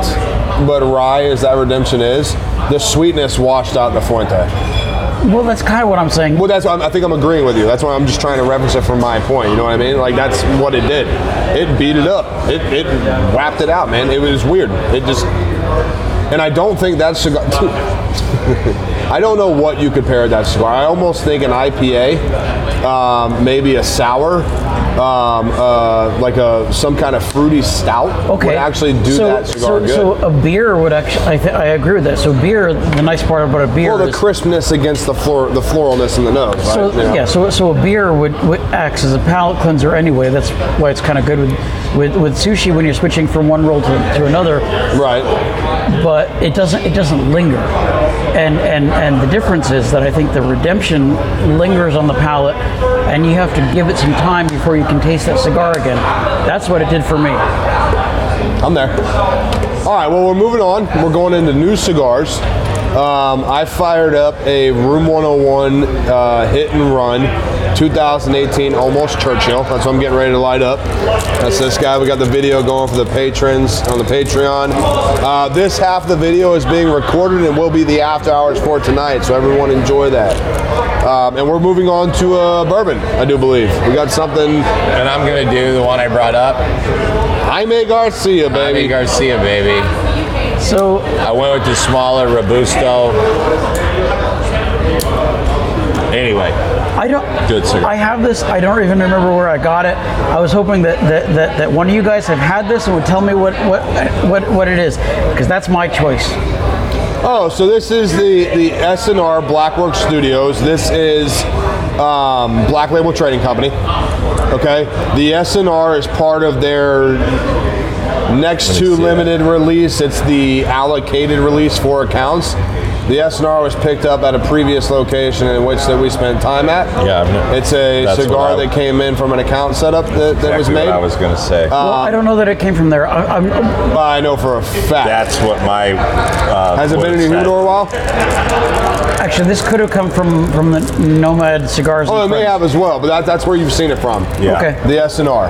but rye as that Redemption is, the sweetness washed out the Fuente. Well, that's kind of what I'm saying. Well, that's what I'm, I think I'm agreeing with you. That's why I'm just trying to reference it from my point. You know what I mean? Like, that's what it did. It beat it up. It it whapped it out, man. It was weird. It just... And I don't think that cigar... I don't know what you could pair with that cigar. I almost think an I P A, um, maybe a sour, um, uh, like a some kind of fruity stout okay. would actually do so, that cigar so, good. So a beer would actually, I, th- I agree with that. So beer, the nice part about a beer well, the is... the crispness against the floor, the floralness in the nose. Right? So, yeah, yeah so, so a beer would, would acts as a palate cleanser anyway. That's why it's kind of good with, with, with sushi when you're switching from one roll to, to another. Right. But it doesn't it doesn't linger. And, and and the difference is that I think the Redemption lingers on the palate, and you have to give it some time before you can taste that cigar again. That's what it did for me. I'm there. All right, well, we're moving on. We're going into new cigars. Um, I fired up a Room one oh one uh, Hit and Run two thousand eighteen Almost Churchill. That's what I'm getting ready to light up. That's this guy. We got the video going for the patrons on the Patreon. Uh, this half of the video is being recorded and will be the after hours for tonight, so everyone enjoy that. Um, and we're moving on to uh, bourbon, I do believe. We got something. And I'm going to do the one I brought up. Jaime Garcia, baby. Jaime Garcia, baby. So I went with the smaller Robusto. Anyway, I don't. Good cigar. I have this. I don't even remember where I got it. I was hoping that that, that, that one of you guys have had this and would tell me what what what, what it is, because that's my choice. Oh, so this is the the S and R Blackwork Studios. This is um, Black Label Trading Company. Okay, the S and R is part of their. Next to limited that. Release, it's the allocated release for accounts. The S and R was picked up at a previous location in which that we spent time at. Yeah, I mean, it's a cigar I, that came in from an account setup that, exactly that was made. What I was going to say. Uh, well, I don't know that it came from there. I, I'm, I'm, I know for a fact. That's what my. Uh, Has it been in your door a while? Actually, this could have come from, from the Nomad Cigars. Oh, it may have as well, but that, that's where you've seen it from. Yeah. Okay. The S and R.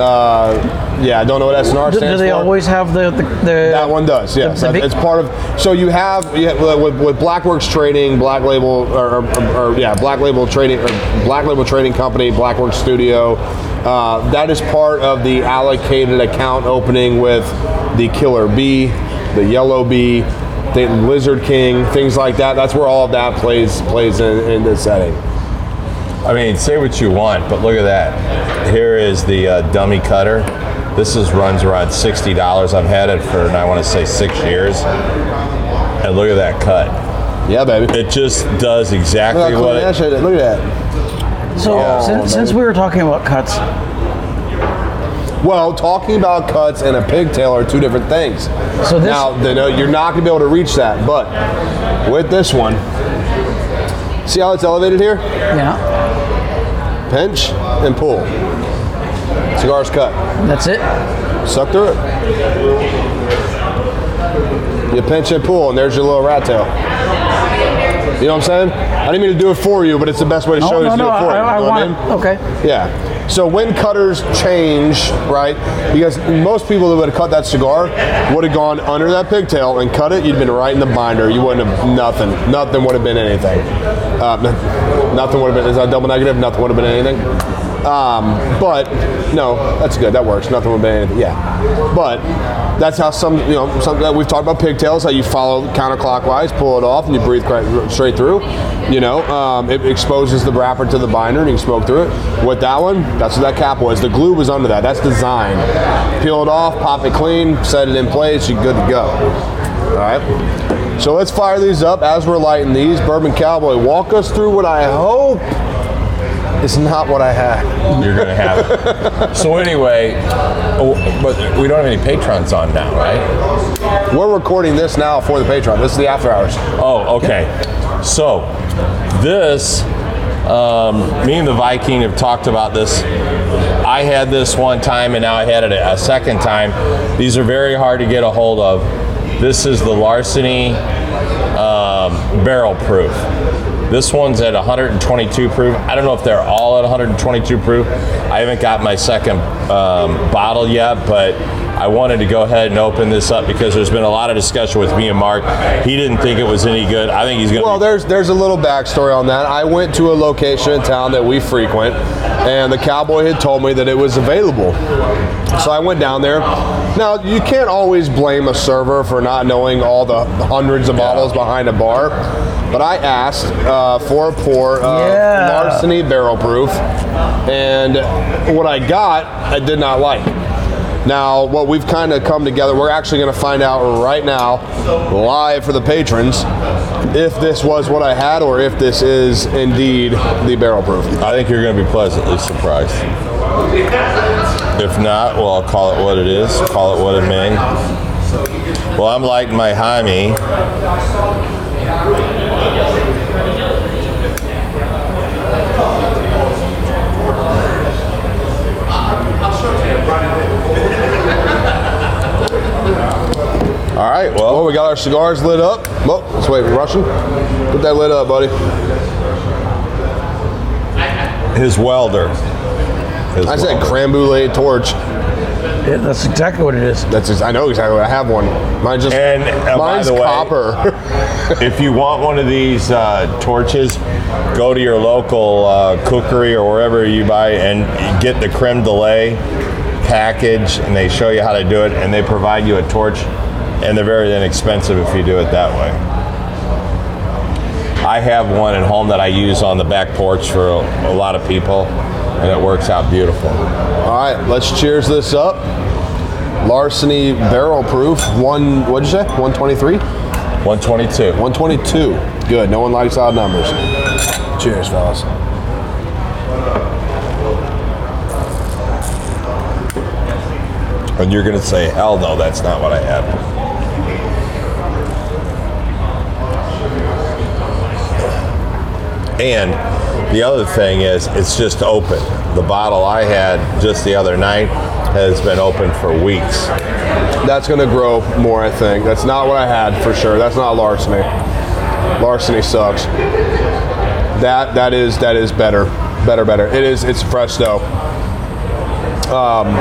Uh, yeah, I don't know what S and R stands for. Do they for. always have the, the, the... That one does, yes. The, the it's part of... So you have... You have with, with Blackworks Trading, Black Label... Or, or, or yeah, Black Label Trading... Or Black Label Trading Company, Blackworks Studio. Uh, that is part of the allocated account opening with the Killer Bee, the Yellow Bee, the Lizard King, things like that. That's where all of that plays, plays in, in this setting. I mean, say what you want, but look at that. Here is the uh, dummy cutter. This is runs around sixty dollars. I've had it for, I want to say, six years. And look at that cut. Yeah, baby. It just does exactly look what it... It. Look at that. So, oh, since, since we were talking about cuts... Well, talking about cuts and a pigtail are two different things. So this... Now, they know you're not going to be able to reach that, but with this one... See how it's elevated here? Yeah. Pinch and pull. Cigar's cut. That's it. Suck through it. You pinch and pull, and there's your little rat tail. You know what I'm saying? I didn't mean to do it for you, but it's the best way to show no, you no, to do no, it for I, you. I, I want I mean? Okay. Yeah. So when cutters change, right? Because most people that would have cut that cigar would have gone under that pigtail and cut it. You'd been right in the binder. You wouldn't have nothing. Nothing would have been anything. Uh, nothing would have been. Is that a double negative? Nothing would have been anything. Um, but no, that's good. That works. Nothing would be anything. Yeah, but that's how some you know something that we've talked about pigtails. How you follow counterclockwise, pull it off, and you breathe straight through. You know, um, it exposes the wrapper to the binder, and you can smoke through it. With that one, that's what that cap was. The glue was under that. That's design. Peel it off, pop it clean, set it in place. You're good to go. All right. So let's fire these up as we're lighting these. Bourbon Cowboy, walk us through what I hope. It's not what I had. You're going to have it. So anyway, oh, but we don't have any patrons on now, right? We're recording this now for the Patreon. This is the after hours. Oh, okay. Yeah. So this Um, me and the Viking have talked about this. I had this one time and now I had it a second time. These are very hard to get a hold of. This is the Larceny um, barrel proof. This one's at one hundred twenty-two proof. I don't know if they're all at one hundred twenty-two proof. I haven't got my second um, bottle yet, but I wanted to go ahead and open this up because there's been a lot of discussion with me and Mark. He didn't think it was any good. I think he's going to. Well, there's there's a little backstory on that. I went to a location in town that we frequent, and the cowboy had told me that it was available. So I went down there. Now, you can't always blame a server for not knowing all the hundreds of bottles behind a bar, but I asked uh, for a pour of yeah. Larceny barrel proof, and what I got, I did not like. Now, what we've kind of come together, we're actually going to find out right now, live for the patrons, if this was what I had or if this is indeed the barrel proof. I think you're going to be pleasantly surprised. If not, well, I'll call it what it is, call it what it may. Well, I'm like my Jaime. All right, well, well, we got our cigars lit up. Oh, let's wait, we're rushing. Put that lid up, buddy. His welder. His I welder. said creme brulee torch. Yeah, that's exactly what it is. That's ex- I know exactly what I have one. Mine just and, uh, mine's by the way, copper. If you want one of these uh, torches, go to your local uh, cookery or wherever you buy and get the creme brulee package, and they show you how to do it, and they provide you a torch. And they're very inexpensive if you do it that way. I have one at home that I use on the back porch for a, a lot of people, and it works out beautiful. All right, let's cheers this up. Larceny barrel proof, one, what'd you say, one twenty-three? one twenty-two. one twenty-two, good, no one likes odd numbers. Cheers, fellas. And you're gonna say, hell no, that's not what I had. And the other thing is, it's just open. The bottle I had just the other night has been open for weeks. That's going to grow more, I think. That's not what I had for sure. That's not Larceny. Larceny sucks. That that is that is better, better, better. It is. It's fresh though. Um,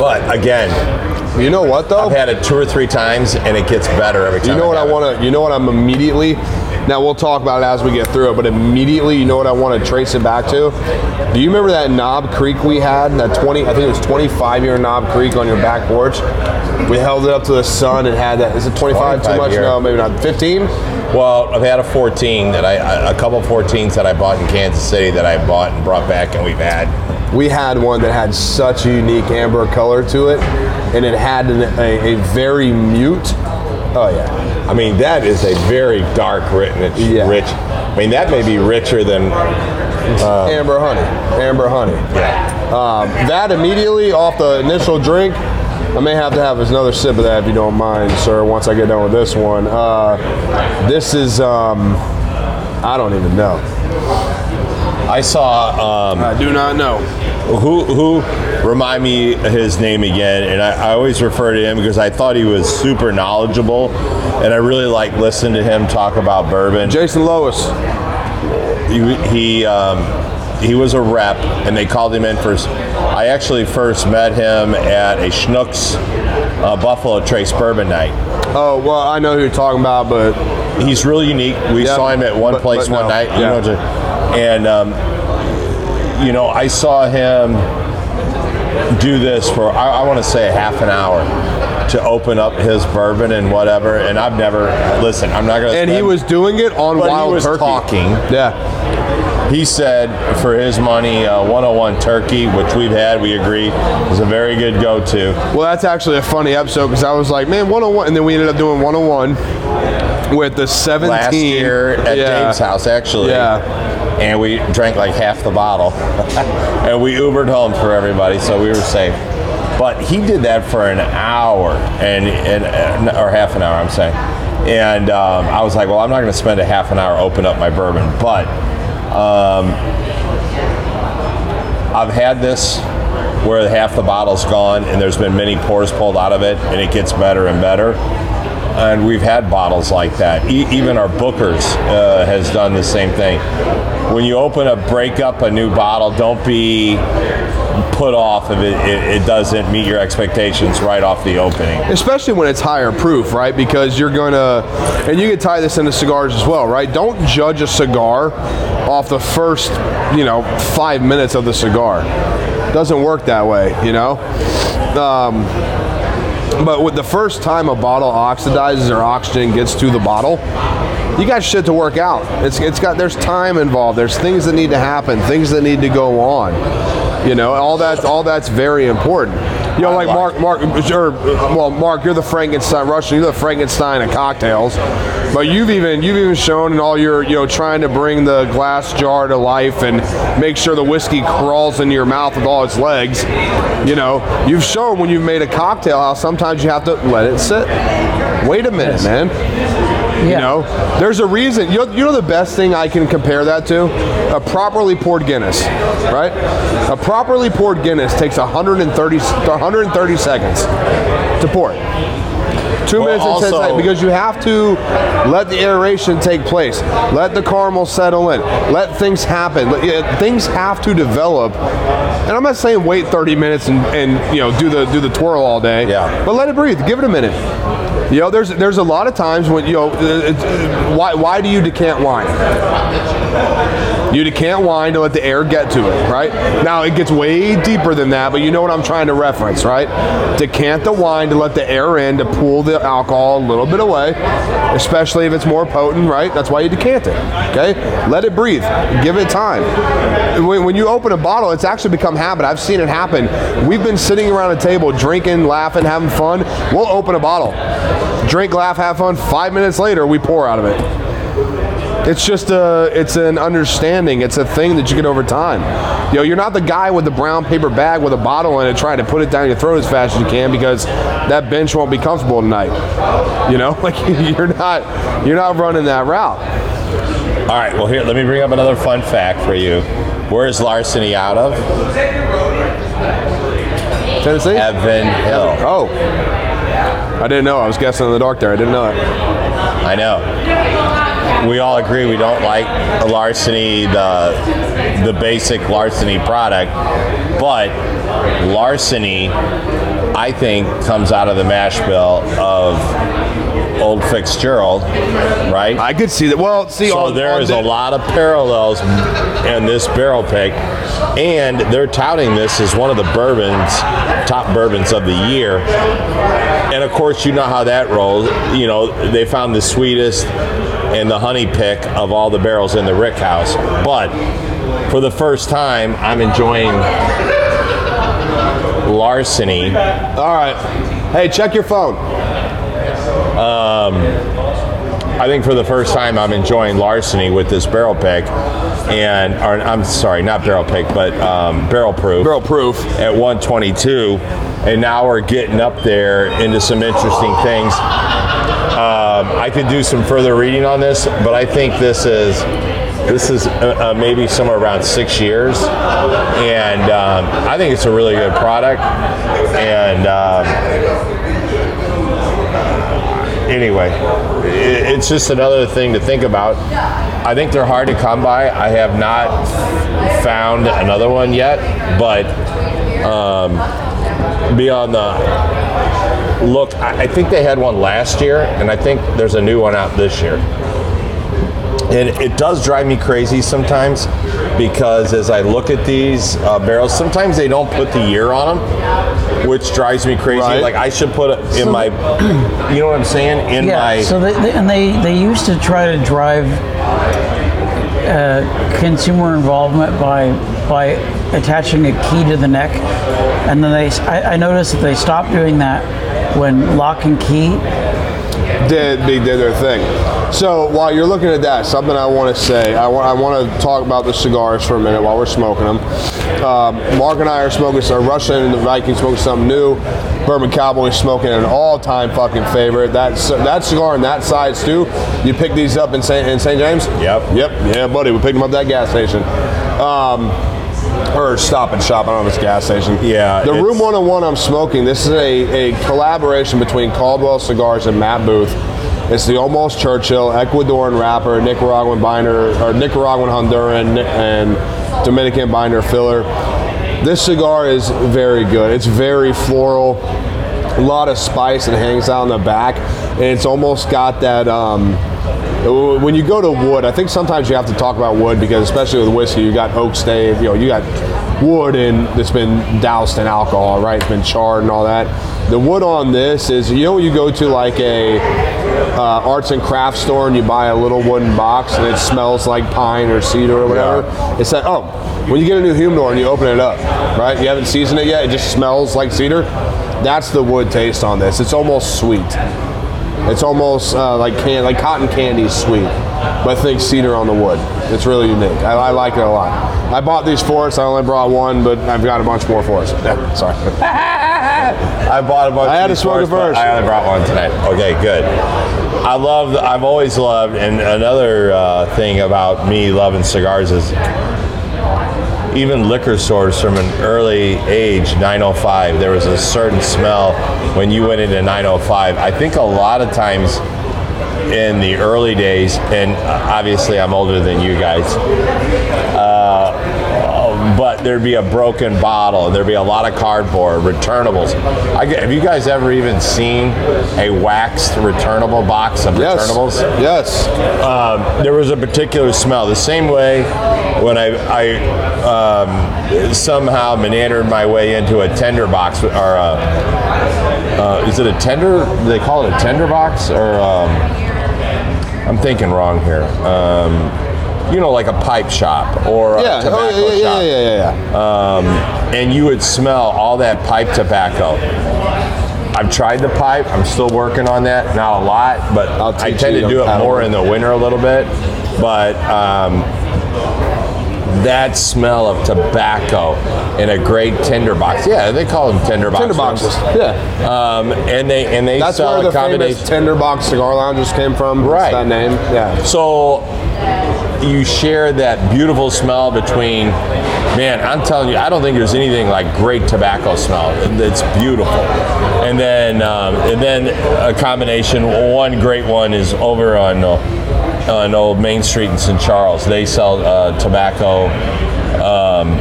but again. You know what though? I've had it two or three times and it gets better every time. You know what I, I want to, you know what I'm immediately, now we'll talk about it as we get through it, but immediately you know what I want to trace it back to? Do you remember that Knob Creek we had, that twenty, I think it was twenty-five year Knob Creek on your back porch? We held it up to the sun and had that, is it twenty-five, twenty-five too much? Year. No, maybe not, fifteen? Well, I've had a fourteen that I, a couple fourteens that I bought in Kansas City that I bought and brought back and we've had. We had one that had such a unique amber color to it, and it had an, a, a very mute, oh yeah. I mean, that is a very dark, rich, yeah. rich. I mean, that may be richer than... Uh, amber honey, amber honey. Yeah. Um, that immediately off the initial drink, I may have to have another sip of that if you don't mind, sir, once I get done with this one. Uh, this is, um, I don't even know. I saw... Um, I do not know. Who, who, remind me his name again, and I, I always refer to him because I thought he was super knowledgeable, and I really like listening to him talk about bourbon. Jason Lois. He... he um, He was a rep, and they called him in for, I actually first met him at a Schnucks uh, Buffalo Trace Bourbon Night. Oh, well, I know who you're talking about, but... He's really unique. We yeah, saw him at one but, place but one no. night. Yeah. You know, just, and, um, you know, I saw him do this for, I, I want to say, half an hour to open up his bourbon and whatever, and I've never, listen, I'm not going to... And spend, he was doing it on but Wild he was Turkey. talking. Yeah. He said, for his money, uh, one oh one turkey, which we've had, we agree, is a very good go-to. Well, that's actually a funny episode because I was like, man, one oh one, and then we ended up doing one oh one with the seventeen. Last year at yeah. Dave's house, actually. Yeah. And we drank like half the bottle. And we Ubered home for everybody, so we were safe. But he did that for an hour, and, and or half an hour, I'm saying. And um, I was like, well, I'm not going to spend a half an hour open up my bourbon, but... Um, I've had this where half the bottle's gone and there's been many pours pulled out of it, and it gets better and better. And we've had bottles like that. E- even our Booker's uh, has done the same thing. When you open a break up a new bottle, don't be put off if it, it, it doesn't meet your expectations right off the opening. Especially when it's higher proof, right? Because you're gonna, and you can tie this into cigars as well, right? Don't judge a cigar off the first, you know, five minutes of the cigar. Doesn't work that way, you know? Um, But with the first time a bottle oxidizes or oxygen gets to the bottle, you got shit to work out. It's it's got there's time involved. There's things that need to happen, things that need to go on. You know, all that's all that's very important. You know, like Mark, Mark, or well, Mark, you're the Frankenstein Russian. You're the Frankenstein of cocktails, but you've even you've even shown in all your, you know, trying to bring the glass jar to life and make sure the whiskey crawls into your mouth with all its legs. You know, you've shown when you've made a cocktail how sometimes you have to let it sit. Wait a minute, man. Yeah. You know, there's a reason. You know, you know the best thing I can compare that to? A properly poured Guinness, right? A properly poured Guinness takes one hundred thirty seconds to pour it. Two minutes well, and ten also, seconds, because you have to let the aeration take place. Let the caramel settle in. Let things happen. Let, yeah, things have to develop. And I'm not saying wait thirty minutes and, and you know do the do the twirl all day. Yeah. But let it breathe. Give it a minute. You know, there's there's a lot of times when you know it, it, why why do you decant wine? You decant wine to let the air get to it, right? Now, it gets way deeper than that, but you know what I'm trying to reference, right? Decant the wine to let the air in, to pull the alcohol a little bit away, especially if it's more potent, right? That's why you decant it, okay? Let it breathe. Give it time. When, when you open a bottle, it's actually become habit. I've seen it happen. We've been sitting around a table drinking, laughing, having fun. We'll open a bottle. Drink, laugh, have fun. Five minutes later, we pour out of it. It's just a, it's an understanding. It's a thing that you get over time. You know, you're not the guy with the brown paper bag with a bottle in it trying to put it down your throat as fast as you can because that bench won't be comfortable tonight. You know, like you're not, you're not running that route. All right. Well, here, let me bring up another fun fact for you. Where is Larceny out of? Tennessee. Heaven Hill. Oh, I didn't know. I was guessing in the dark there. I didn't know it. I know. We all agree we don't like the Larceny, the the basic Larceny product, but Larceny, I think, comes out of the mash bill of Old Fitzgerald, right? I could see that. Well, see, so on, there on is the- a lot of parallels in this barrel pick, and they're touting this as one of the bourbons, top bourbons of the year. And of course, you know how that rolls. You know, they found the sweetest and the honey pick of all the barrels in the Rick House. But for the first time, I'm enjoying Larceny. All right. Hey, check your phone. Um, I think for the first time, I'm enjoying Larceny with this barrel pick. And or, I'm sorry, not barrel pick, but um, barrel proof. Barrel proof. At one twenty-two. And now we're getting up there into some interesting things. Um, I could do some further reading on this, but I think this is this is uh, uh, maybe somewhere around six years, and um, I think it's a really good product. And um, anyway, it, it's just another thing to think about. I think they're hard to come by. I have not found another one yet, but um, beyond the. Look, I think they had one last year, and I think there's a new one out this year. And it does drive me crazy sometimes because as I look at these uh, barrels, sometimes they don't put the year on them, which drives me crazy. Right. Like I should put it in so, my, you know what I'm saying? In yeah, my. So they, they, and they, they used to try to drive uh, consumer involvement by by attaching a key to the neck, and then they. I, I noticed that they stopped doing that. When Lock and Key did, they did their thing. So while you're looking at that, something I want to say, I want I want to talk about the cigars for a minute while we're smoking them. Um, Mark and I are smoking, so Russian and the Viking smoking something new. Bourbon Cowboy smoking an all-time fucking favorite. That that cigar and that size too. You pick these up in Saint in Saint James? Yep. Yep. Yeah, buddy, we picked them up at that gas station. Um, or Stop and Shop, I don't know if it's a gas station. Yeah. The Room one oh one I'm smoking, this is a, a collaboration between Caldwell Cigars and Matt Booth. It's the Almost Churchill, Ecuadorian wrapper, Nicaraguan binder, or Nicaraguan, Honduran, and Dominican binder filler. This cigar is very good. It's very floral, a lot of spice, and hangs out in the back. And it's almost got that, um, when you go to wood, I think sometimes you have to talk about wood because especially with whiskey, you got oak stave, you know, you got wood in that's been doused in alcohol, right? It's been charred and all that. The wood on this is, you know, you go to like a, Uh, arts and crafts store and you buy a little wooden box and it smells like pine or cedar or whatever. Yeah. It's like, oh, when you get a new humidor and you open it up, right? You haven't seasoned it yet, it just smells like cedar. That's the wood taste on this. It's almost sweet. It's almost uh, like can like cotton candy sweet, but think cedar on the wood. It's really unique. I, I like it a lot. I bought these for us. I only brought one, but I've got a bunch more for us. Yeah, sorry. I bought a bunch. I had to smoke it first. I only brought one tonight. Okay, good. I love. I've always loved, and another uh, thing about me loving cigars is even liquor stores from an early age. nine oh five. There was a certain smell when you went into nine oh five. I think a lot of times in the early days, and obviously I'm older than you guys. Uh, But there'd be a broken bottle, and there'd be a lot of cardboard, returnables. I, have you guys ever even seen a waxed returnable box of yes. returnables? Yes. Um, there was a particular smell. The same way when I, I um, somehow meandered my way into a tender box, or a, uh, is it a tender? Do they call it a tender box? Or um, I'm thinking wrong here. Um, You know, like a pipe shop or a yeah. tobacco oh, yeah, yeah, shop. Yeah, yeah, yeah, yeah. Um, and you would smell all that pipe tobacco. I've tried the pipe. I'm still working on that. Not a lot, but I tend to do it more in the winter a little bit. But um, that smell of tobacco in a great tinderbox. Yeah, they call them tinderbox. Tinderboxes. Yeah. Um, and they and they That's sell where the a combination. Famous tinderbox cigar lounges came from. Right. That's that name. Yeah. So. You share that beautiful smell between, man, I'm telling you, I don't think there's anything like great tobacco smell. It's beautiful. And then um, and then a combination, one great one is over on, uh, on Old Main Street in Saint Charles. They sell uh, tobacco, um,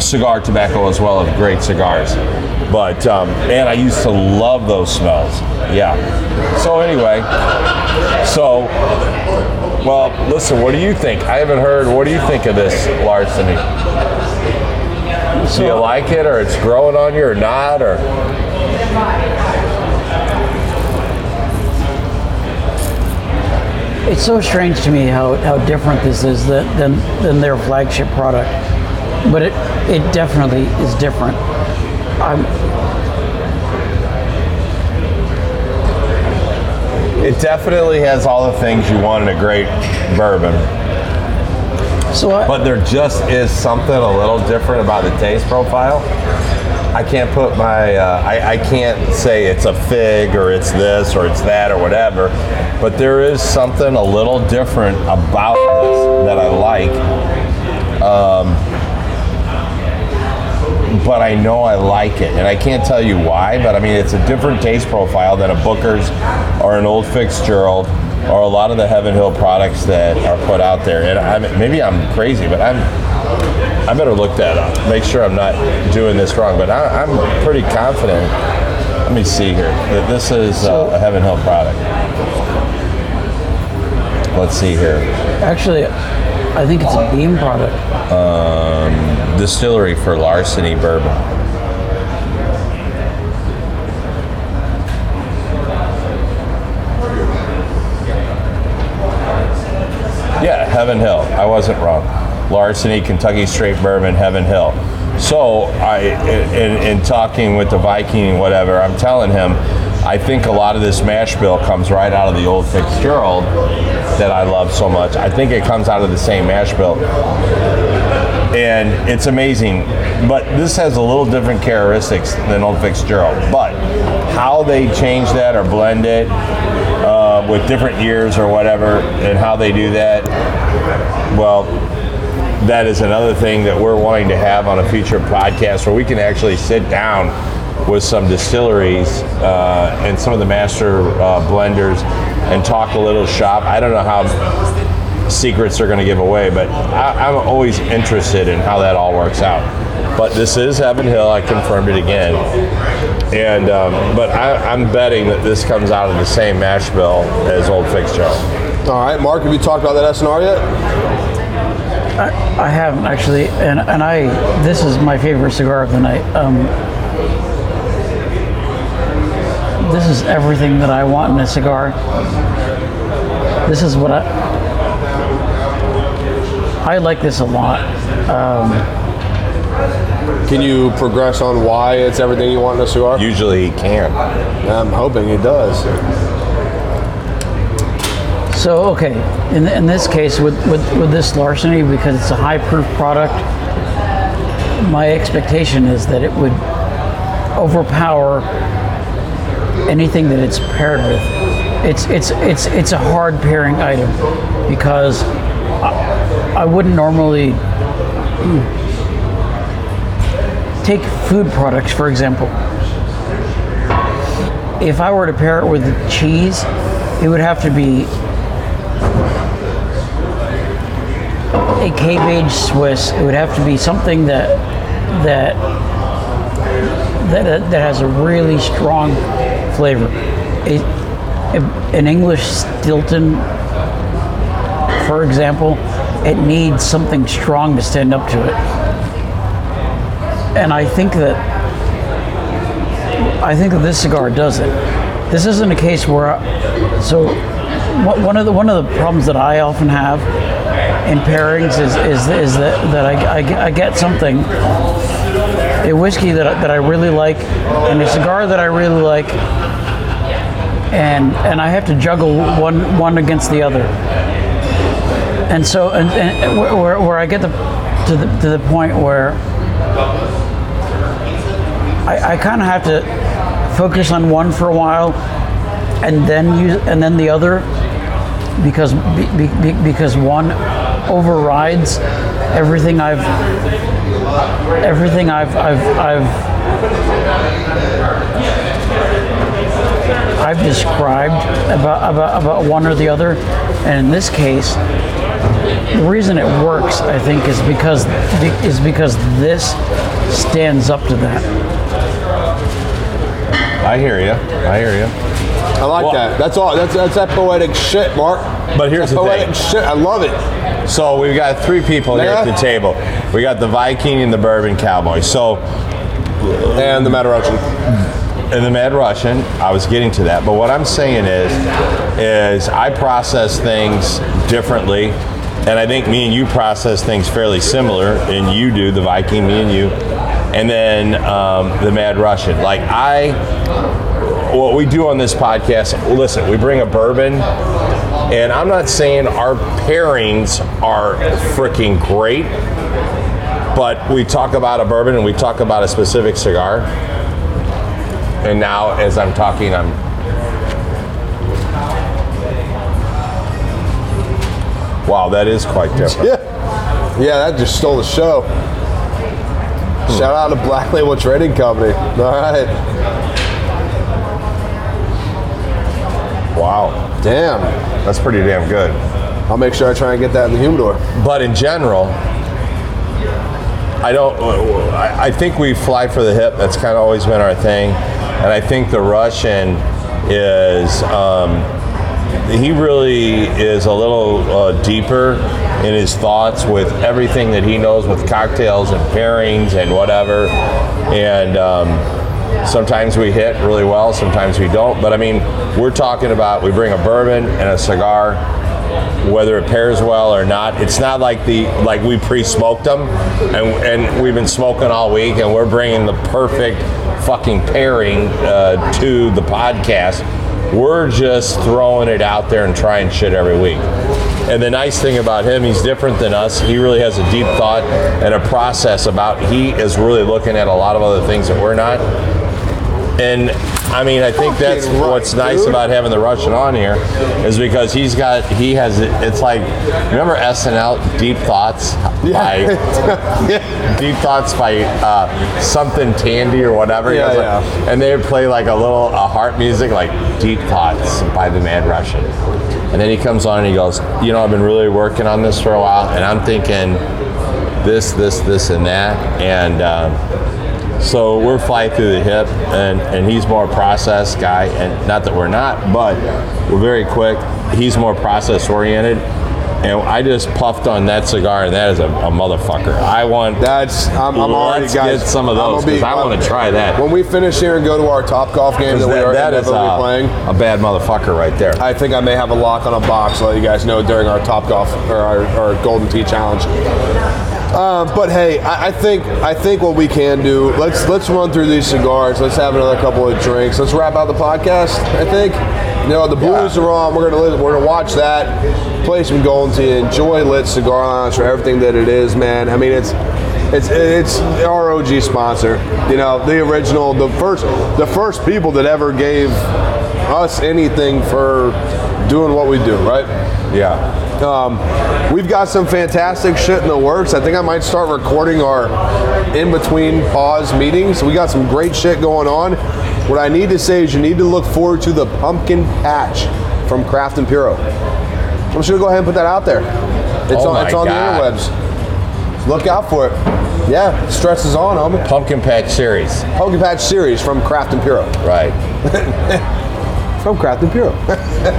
cigar tobacco as well as great cigars. But, um, man, I used to love those smells. Yeah. So anyway, so, well, listen, what do you think? I haven't heard, what do you think of this Larceny? Do you like it, or it's growing on you, or not, or? It's so strange to me how, how different this is than, than, than their flagship product. But it, it definitely is different. I'm it definitely has all the things you want in a great bourbon. So I, but there just is something a little different about the taste profile. I can't put my, uh, I, I can't say it's a fig or it's this or it's that or whatever, but there is something a little different about this that I like. Um, But I know I like it, and I can't tell you why. But I mean, it's a different taste profile than a Booker's or an Old Fitzgerald or a lot of the Heaven Hill products that are put out there. And I'm, maybe I'm crazy, but I'm I better look that up, make sure I'm not doing this wrong. But I, I'm pretty confident. Let me see here. That this is uh, a Heaven Hill product. Let's see here. Actually, I think it's a Beam product. Um. Distillery for Larceny Bourbon. Yeah, Heaven Hill. I wasn't wrong. Larceny, Kentucky Straight Bourbon, Heaven Hill. So I, in, in talking with the Viking and whatever, I'm telling him, I think a lot of this mash bill comes right out of the Old Fitzgerald that I love so much. I think it comes out of the same mash bill. And it's amazing, but this has a little different characteristics than Old Fitzgerald. But how they change that or blend it uh, with different years or whatever, and how they do that, well, that is another thing that we're wanting to have on a future podcast where we can actually sit down with some distilleries uh, and some of the master uh, blenders and talk a little shop. I don't know how secrets are going to give away, but I, I'm always interested in how that all works out. But this is Heaven Hill. I confirmed it again. And um, but I, I'm betting that this comes out of the same mash bill as Old Fitzgerald. All right, Mark, have you talked about that S and R yet? I, I haven't actually, and and I this is my favorite cigar of the night. Um, this is everything that I want in a cigar. This is what I. I like this a lot. Um, can you progress on why it's everything you want in a cigar? Usually he can. I'm hoping he does. So, okay, in in this case, with, with, with this Larceny, because it's a high-proof product, my expectation is that it would overpower anything that it's paired with. It's it's it's it's a hard pairing item because I wouldn't normally take food products, for example. If I were to pair it with cheese, it would have to be a cave-aged Swiss. It would have to be something that that that that has a really strong flavor. It, an English Stilton, for example, it needs something strong to stand up to it. And I think that I think that this cigar does it. This isn't a case where I, so one of the one of the problems that I often have in pairings is is, is that, that I, I, I get something, a whiskey that I, that I really like and a cigar that I really like, and and I have to juggle one one against the other. And so, and, and where, where I get the, to the to the point where I, I kind of have to focus on one for a while, and then use and then the other, because be, be, because one overrides everything I've everything I've I've I've I've described about about about one or the other, and in this case. The reason it works, I think, is because is because this stands up to that. I hear you. I hear you. I like well, that. That's all. That's that's that poetic shit, Mark. But here's that the poetic thing. Shit. I love it. So we've got three people yeah. here at the table. We got the Viking and the Bourbon Cowboy. So and the Mad Russian. And the Mad Russian. I was getting to that. But what I'm saying is, is I process things differently. And I think me and you process things fairly similar, and you do, the Viking, me and you, and then um, the Mad Russian. Like I, what we do on this podcast, listen, we bring a bourbon, and I'm not saying our pairings are freaking great, but we talk about a bourbon and we talk about a specific cigar. And now as I'm talking, I'm wow, that is quite different. Yeah, yeah, that just stole the show. Hmm. Shout out to Black Label Trading Company. All right. Wow. Damn. That's pretty damn good. I'll make sure I try and get that in the humidor. But in general, I don't. I think we fly for the hip. That's kind of always been our thing, and I think the Russian is. Um, He really is a little uh, deeper in his thoughts with everything that he knows with cocktails and pairings and whatever. And um, sometimes we hit really well, sometimes we don't. But I mean, we're talking about we bring a bourbon and a cigar whether it pairs well or not. It's not like the like we pre-smoked them and and we've been smoking all week and we're bringing the perfect fucking pairing uh, to the podcast. We're just throwing it out there and trying shit every week. And the nice thing about him, he's different than us. He really has a deep thought and a process about, he is really looking at a lot of other things that we're not. And I mean, I think that's what's nice about having the Russian on here, is because he's got, he has, it's like, remember S N L, Deep Thoughts by, yeah. Deep Thoughts by uh, something Tandy or whatever. Yeah, yeah. Like, and they would play like a little uh, harp music, like Deep Thoughts by the Mad Russian. And then he comes on and he goes, you know, I've been really working on this for a while, and I'm thinking this, this, this, and that. And, um, so we're flying through the hip, and, and he's more process guy, and not that we're not, but we're very quick. He's more process oriented, and I just puffed on that cigar, and that is a, a motherfucker. I want. That's. I'm, I'm already let's guys, get some of those because be, I want to try that. When we finish here and go to our Topgolf game that, that we are that inevitably is a, playing, a bad motherfucker right there. I think I may have a lock on a box. To let you guys know during our Topgolf or our, our Golden Tee Challenge. Um, but hey, I, I think I think what we can do. Let's let's run through these cigars. Let's have another couple of drinks. Let's wrap out the podcast. I think you know the blues yeah. are on. We're gonna live, we're gonna watch that, play some Golden Tee, enjoy Lit Cigar Lounge for everything that it is, man. I mean, it's it's it's our O G sponsor. You know, the original, the first the first people that ever gave us anything for doing what we do, right? Yeah. Um, we've got some fantastic shit in the works. I think I might start recording our in-between pause meetings. We got some great shit going on. What I need to say is you need to look forward to the pumpkin patch from Craft and Curl. I'm just gonna go ahead and put that out there. It's oh on, it's on the interwebs. Look out for it. Yeah, stress is on, homie. Pumpkin patch series. Pumpkin patch series from Craft and Curl. Right. From Craft and Curl.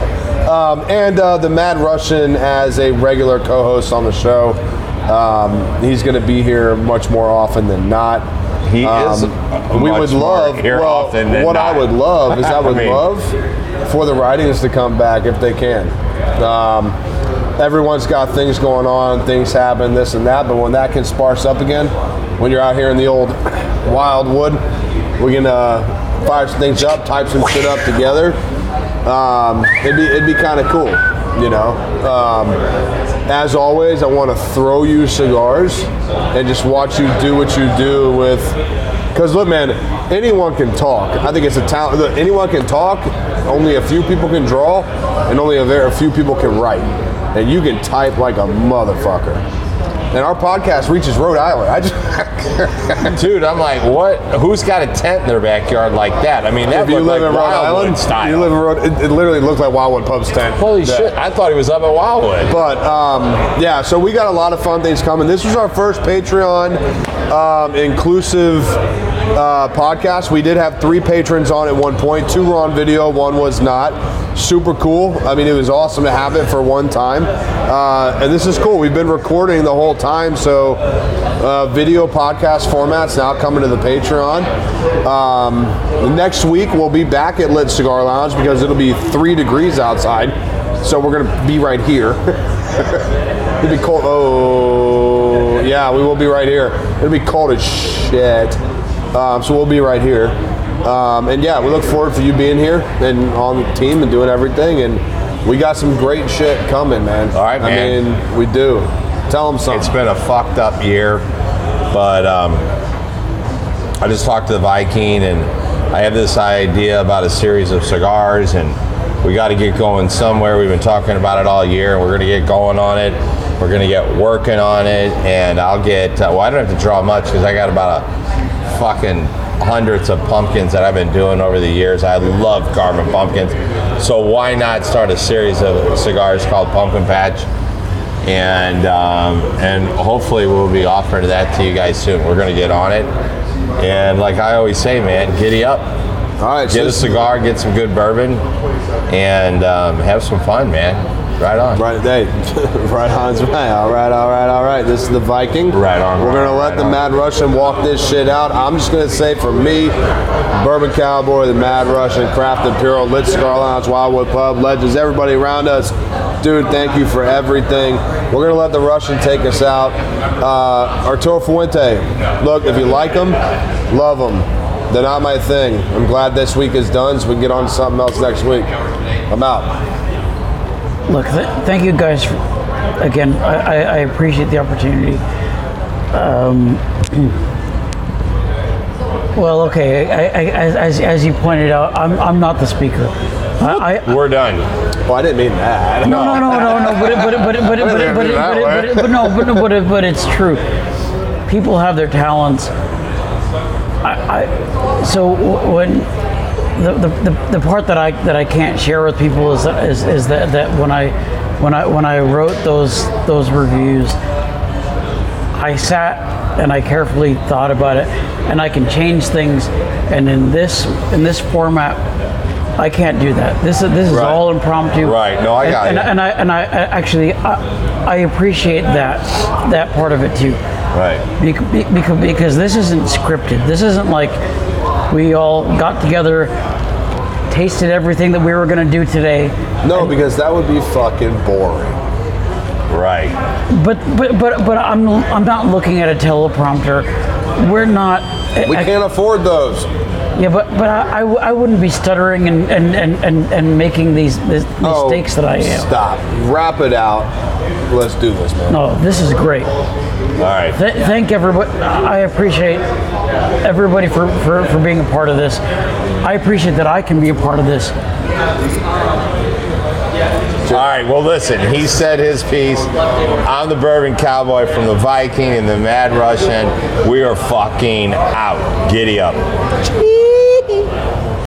Um, and uh, the Mad Russian as a regular co-host on the show. Um, he's going to be here much more often than not. He um, is. We would love. Here well, often than what not. I would love is I would I mean, love for the writings to come back if they can. Um, everyone's got things going on, things happen, this and that. But when that can sparse up again, when you're out here in the old Wildwood, we can uh, fire some things up, type some shit up together. Um, it'd be it'd be kind of cool, you know. Um, as always, I want to throw you cigars and just watch you do what you do with. Because look, man, anyone can talk. I think it's a talent. Look, anyone can talk. Only a few people can draw, and only a very few people can write. And you can type like a motherfucker. And our podcast reaches Rhode Island. I just, dude, I'm like, what? Who's got a tent in their backyard like that? I mean, that looked like Rhode Island style. You live in Rhode Island. It, it literally looked like Wildwood Pub's tent. Holy that. shit! I thought he was up at Wildwood. But um, yeah, so we got a lot of fun things coming. This was our first Patreon um, inclusive uh, podcast. We did have three patrons on at one point. Two were on video. One was not. Super cool. I mean, it was awesome to have it for one time. Uh, and this is cool. We've been recording the whole time, so uh, video podcast format's now coming to the Patreon. Um, next week, we'll be back at Lit Cigar Lounge because it'll be three degrees outside. So we're going to be right here. It'll be cold. Oh, yeah, we will be right here. It'll be cold as shit. Um, so we'll be right here. Um, and yeah, we look forward for you being here and on the team and doing everything. And we got some great shit coming, man. All right, man. I mean, we do. Tell them something. It's been a fucked up year, but um, I just talked to the Viking, and I have this idea about a series of cigars, and we got to get going somewhere. We've been talking about it all year, and we're going to get going on it. We're going to get working on it, and I'll get, uh, well, I don't have to draw much because I got about a fucking... hundreds of pumpkins that I've been doing over the years. I love carving pumpkins. So why not start a series of cigars called Pumpkin Patch? And um, and hopefully we'll be offering that to you guys soon. We're going to get on it. And like I always say, man, giddy up. All right, get so a cigar, get some good bourbon, and um, have some fun, man. Right on. Right, hey, right on's right. All right, all right, all right. This is the Viking. Right on. We're going to let the Mad Russian walk this shit out. I'm just going to say for me, Bourbon Cowboy, the Mad Russian, Craft and Curl, Lit Cigar Lounge, Wildwood Pub, Legends, everybody around us. Dude, thank you for everything. We're going to let the Russian take us out. Uh, Arturo Fuente, look, if you like them, love them. They're not my thing. I'm glad this week is done so we can get on to something else next week. I'm out. Look, th- thank you guys for, again. I, I, I appreciate the opportunity. Um, well, okay. I, I, as, as you pointed out, I'm I'm not the speaker. I, I, We're done. Well, I didn't mean that. No, no, no, no, no. But but but but but but but no, but but but it's true. People have their talents. I, I, so when the, the the part that I that I can't share with people is that, is, is that, that when I when I when I wrote those those reviews, I sat and I carefully thought about it, and I can change things. And in this in this format, I can't do that. This is this is right. all impromptu. Right. No, I got and, it. And I and I, and I actually I, I appreciate that that part of it too. Right. Because, because this isn't scripted. This isn't like we all got together, tasted everything that we were going to do today. No, because that would be fucking boring. Right. But but but but I'm I'm not looking at a teleprompter. We're not. We I, can't afford those. Yeah, but but I, I, I wouldn't be stuttering and and, and, and, and making these, these oh, mistakes that I am. Stop. Wrap it out. Let's do this, man. No, this is great. All right. Th- thank everybody. I appreciate everybody for, for, for being a part of this. I appreciate that I can be a part of this. All right. Well, listen, he said his piece. I'm the Bourbon Cowboy from the Viking and the Mad Russian. We are fucking out. Giddy up.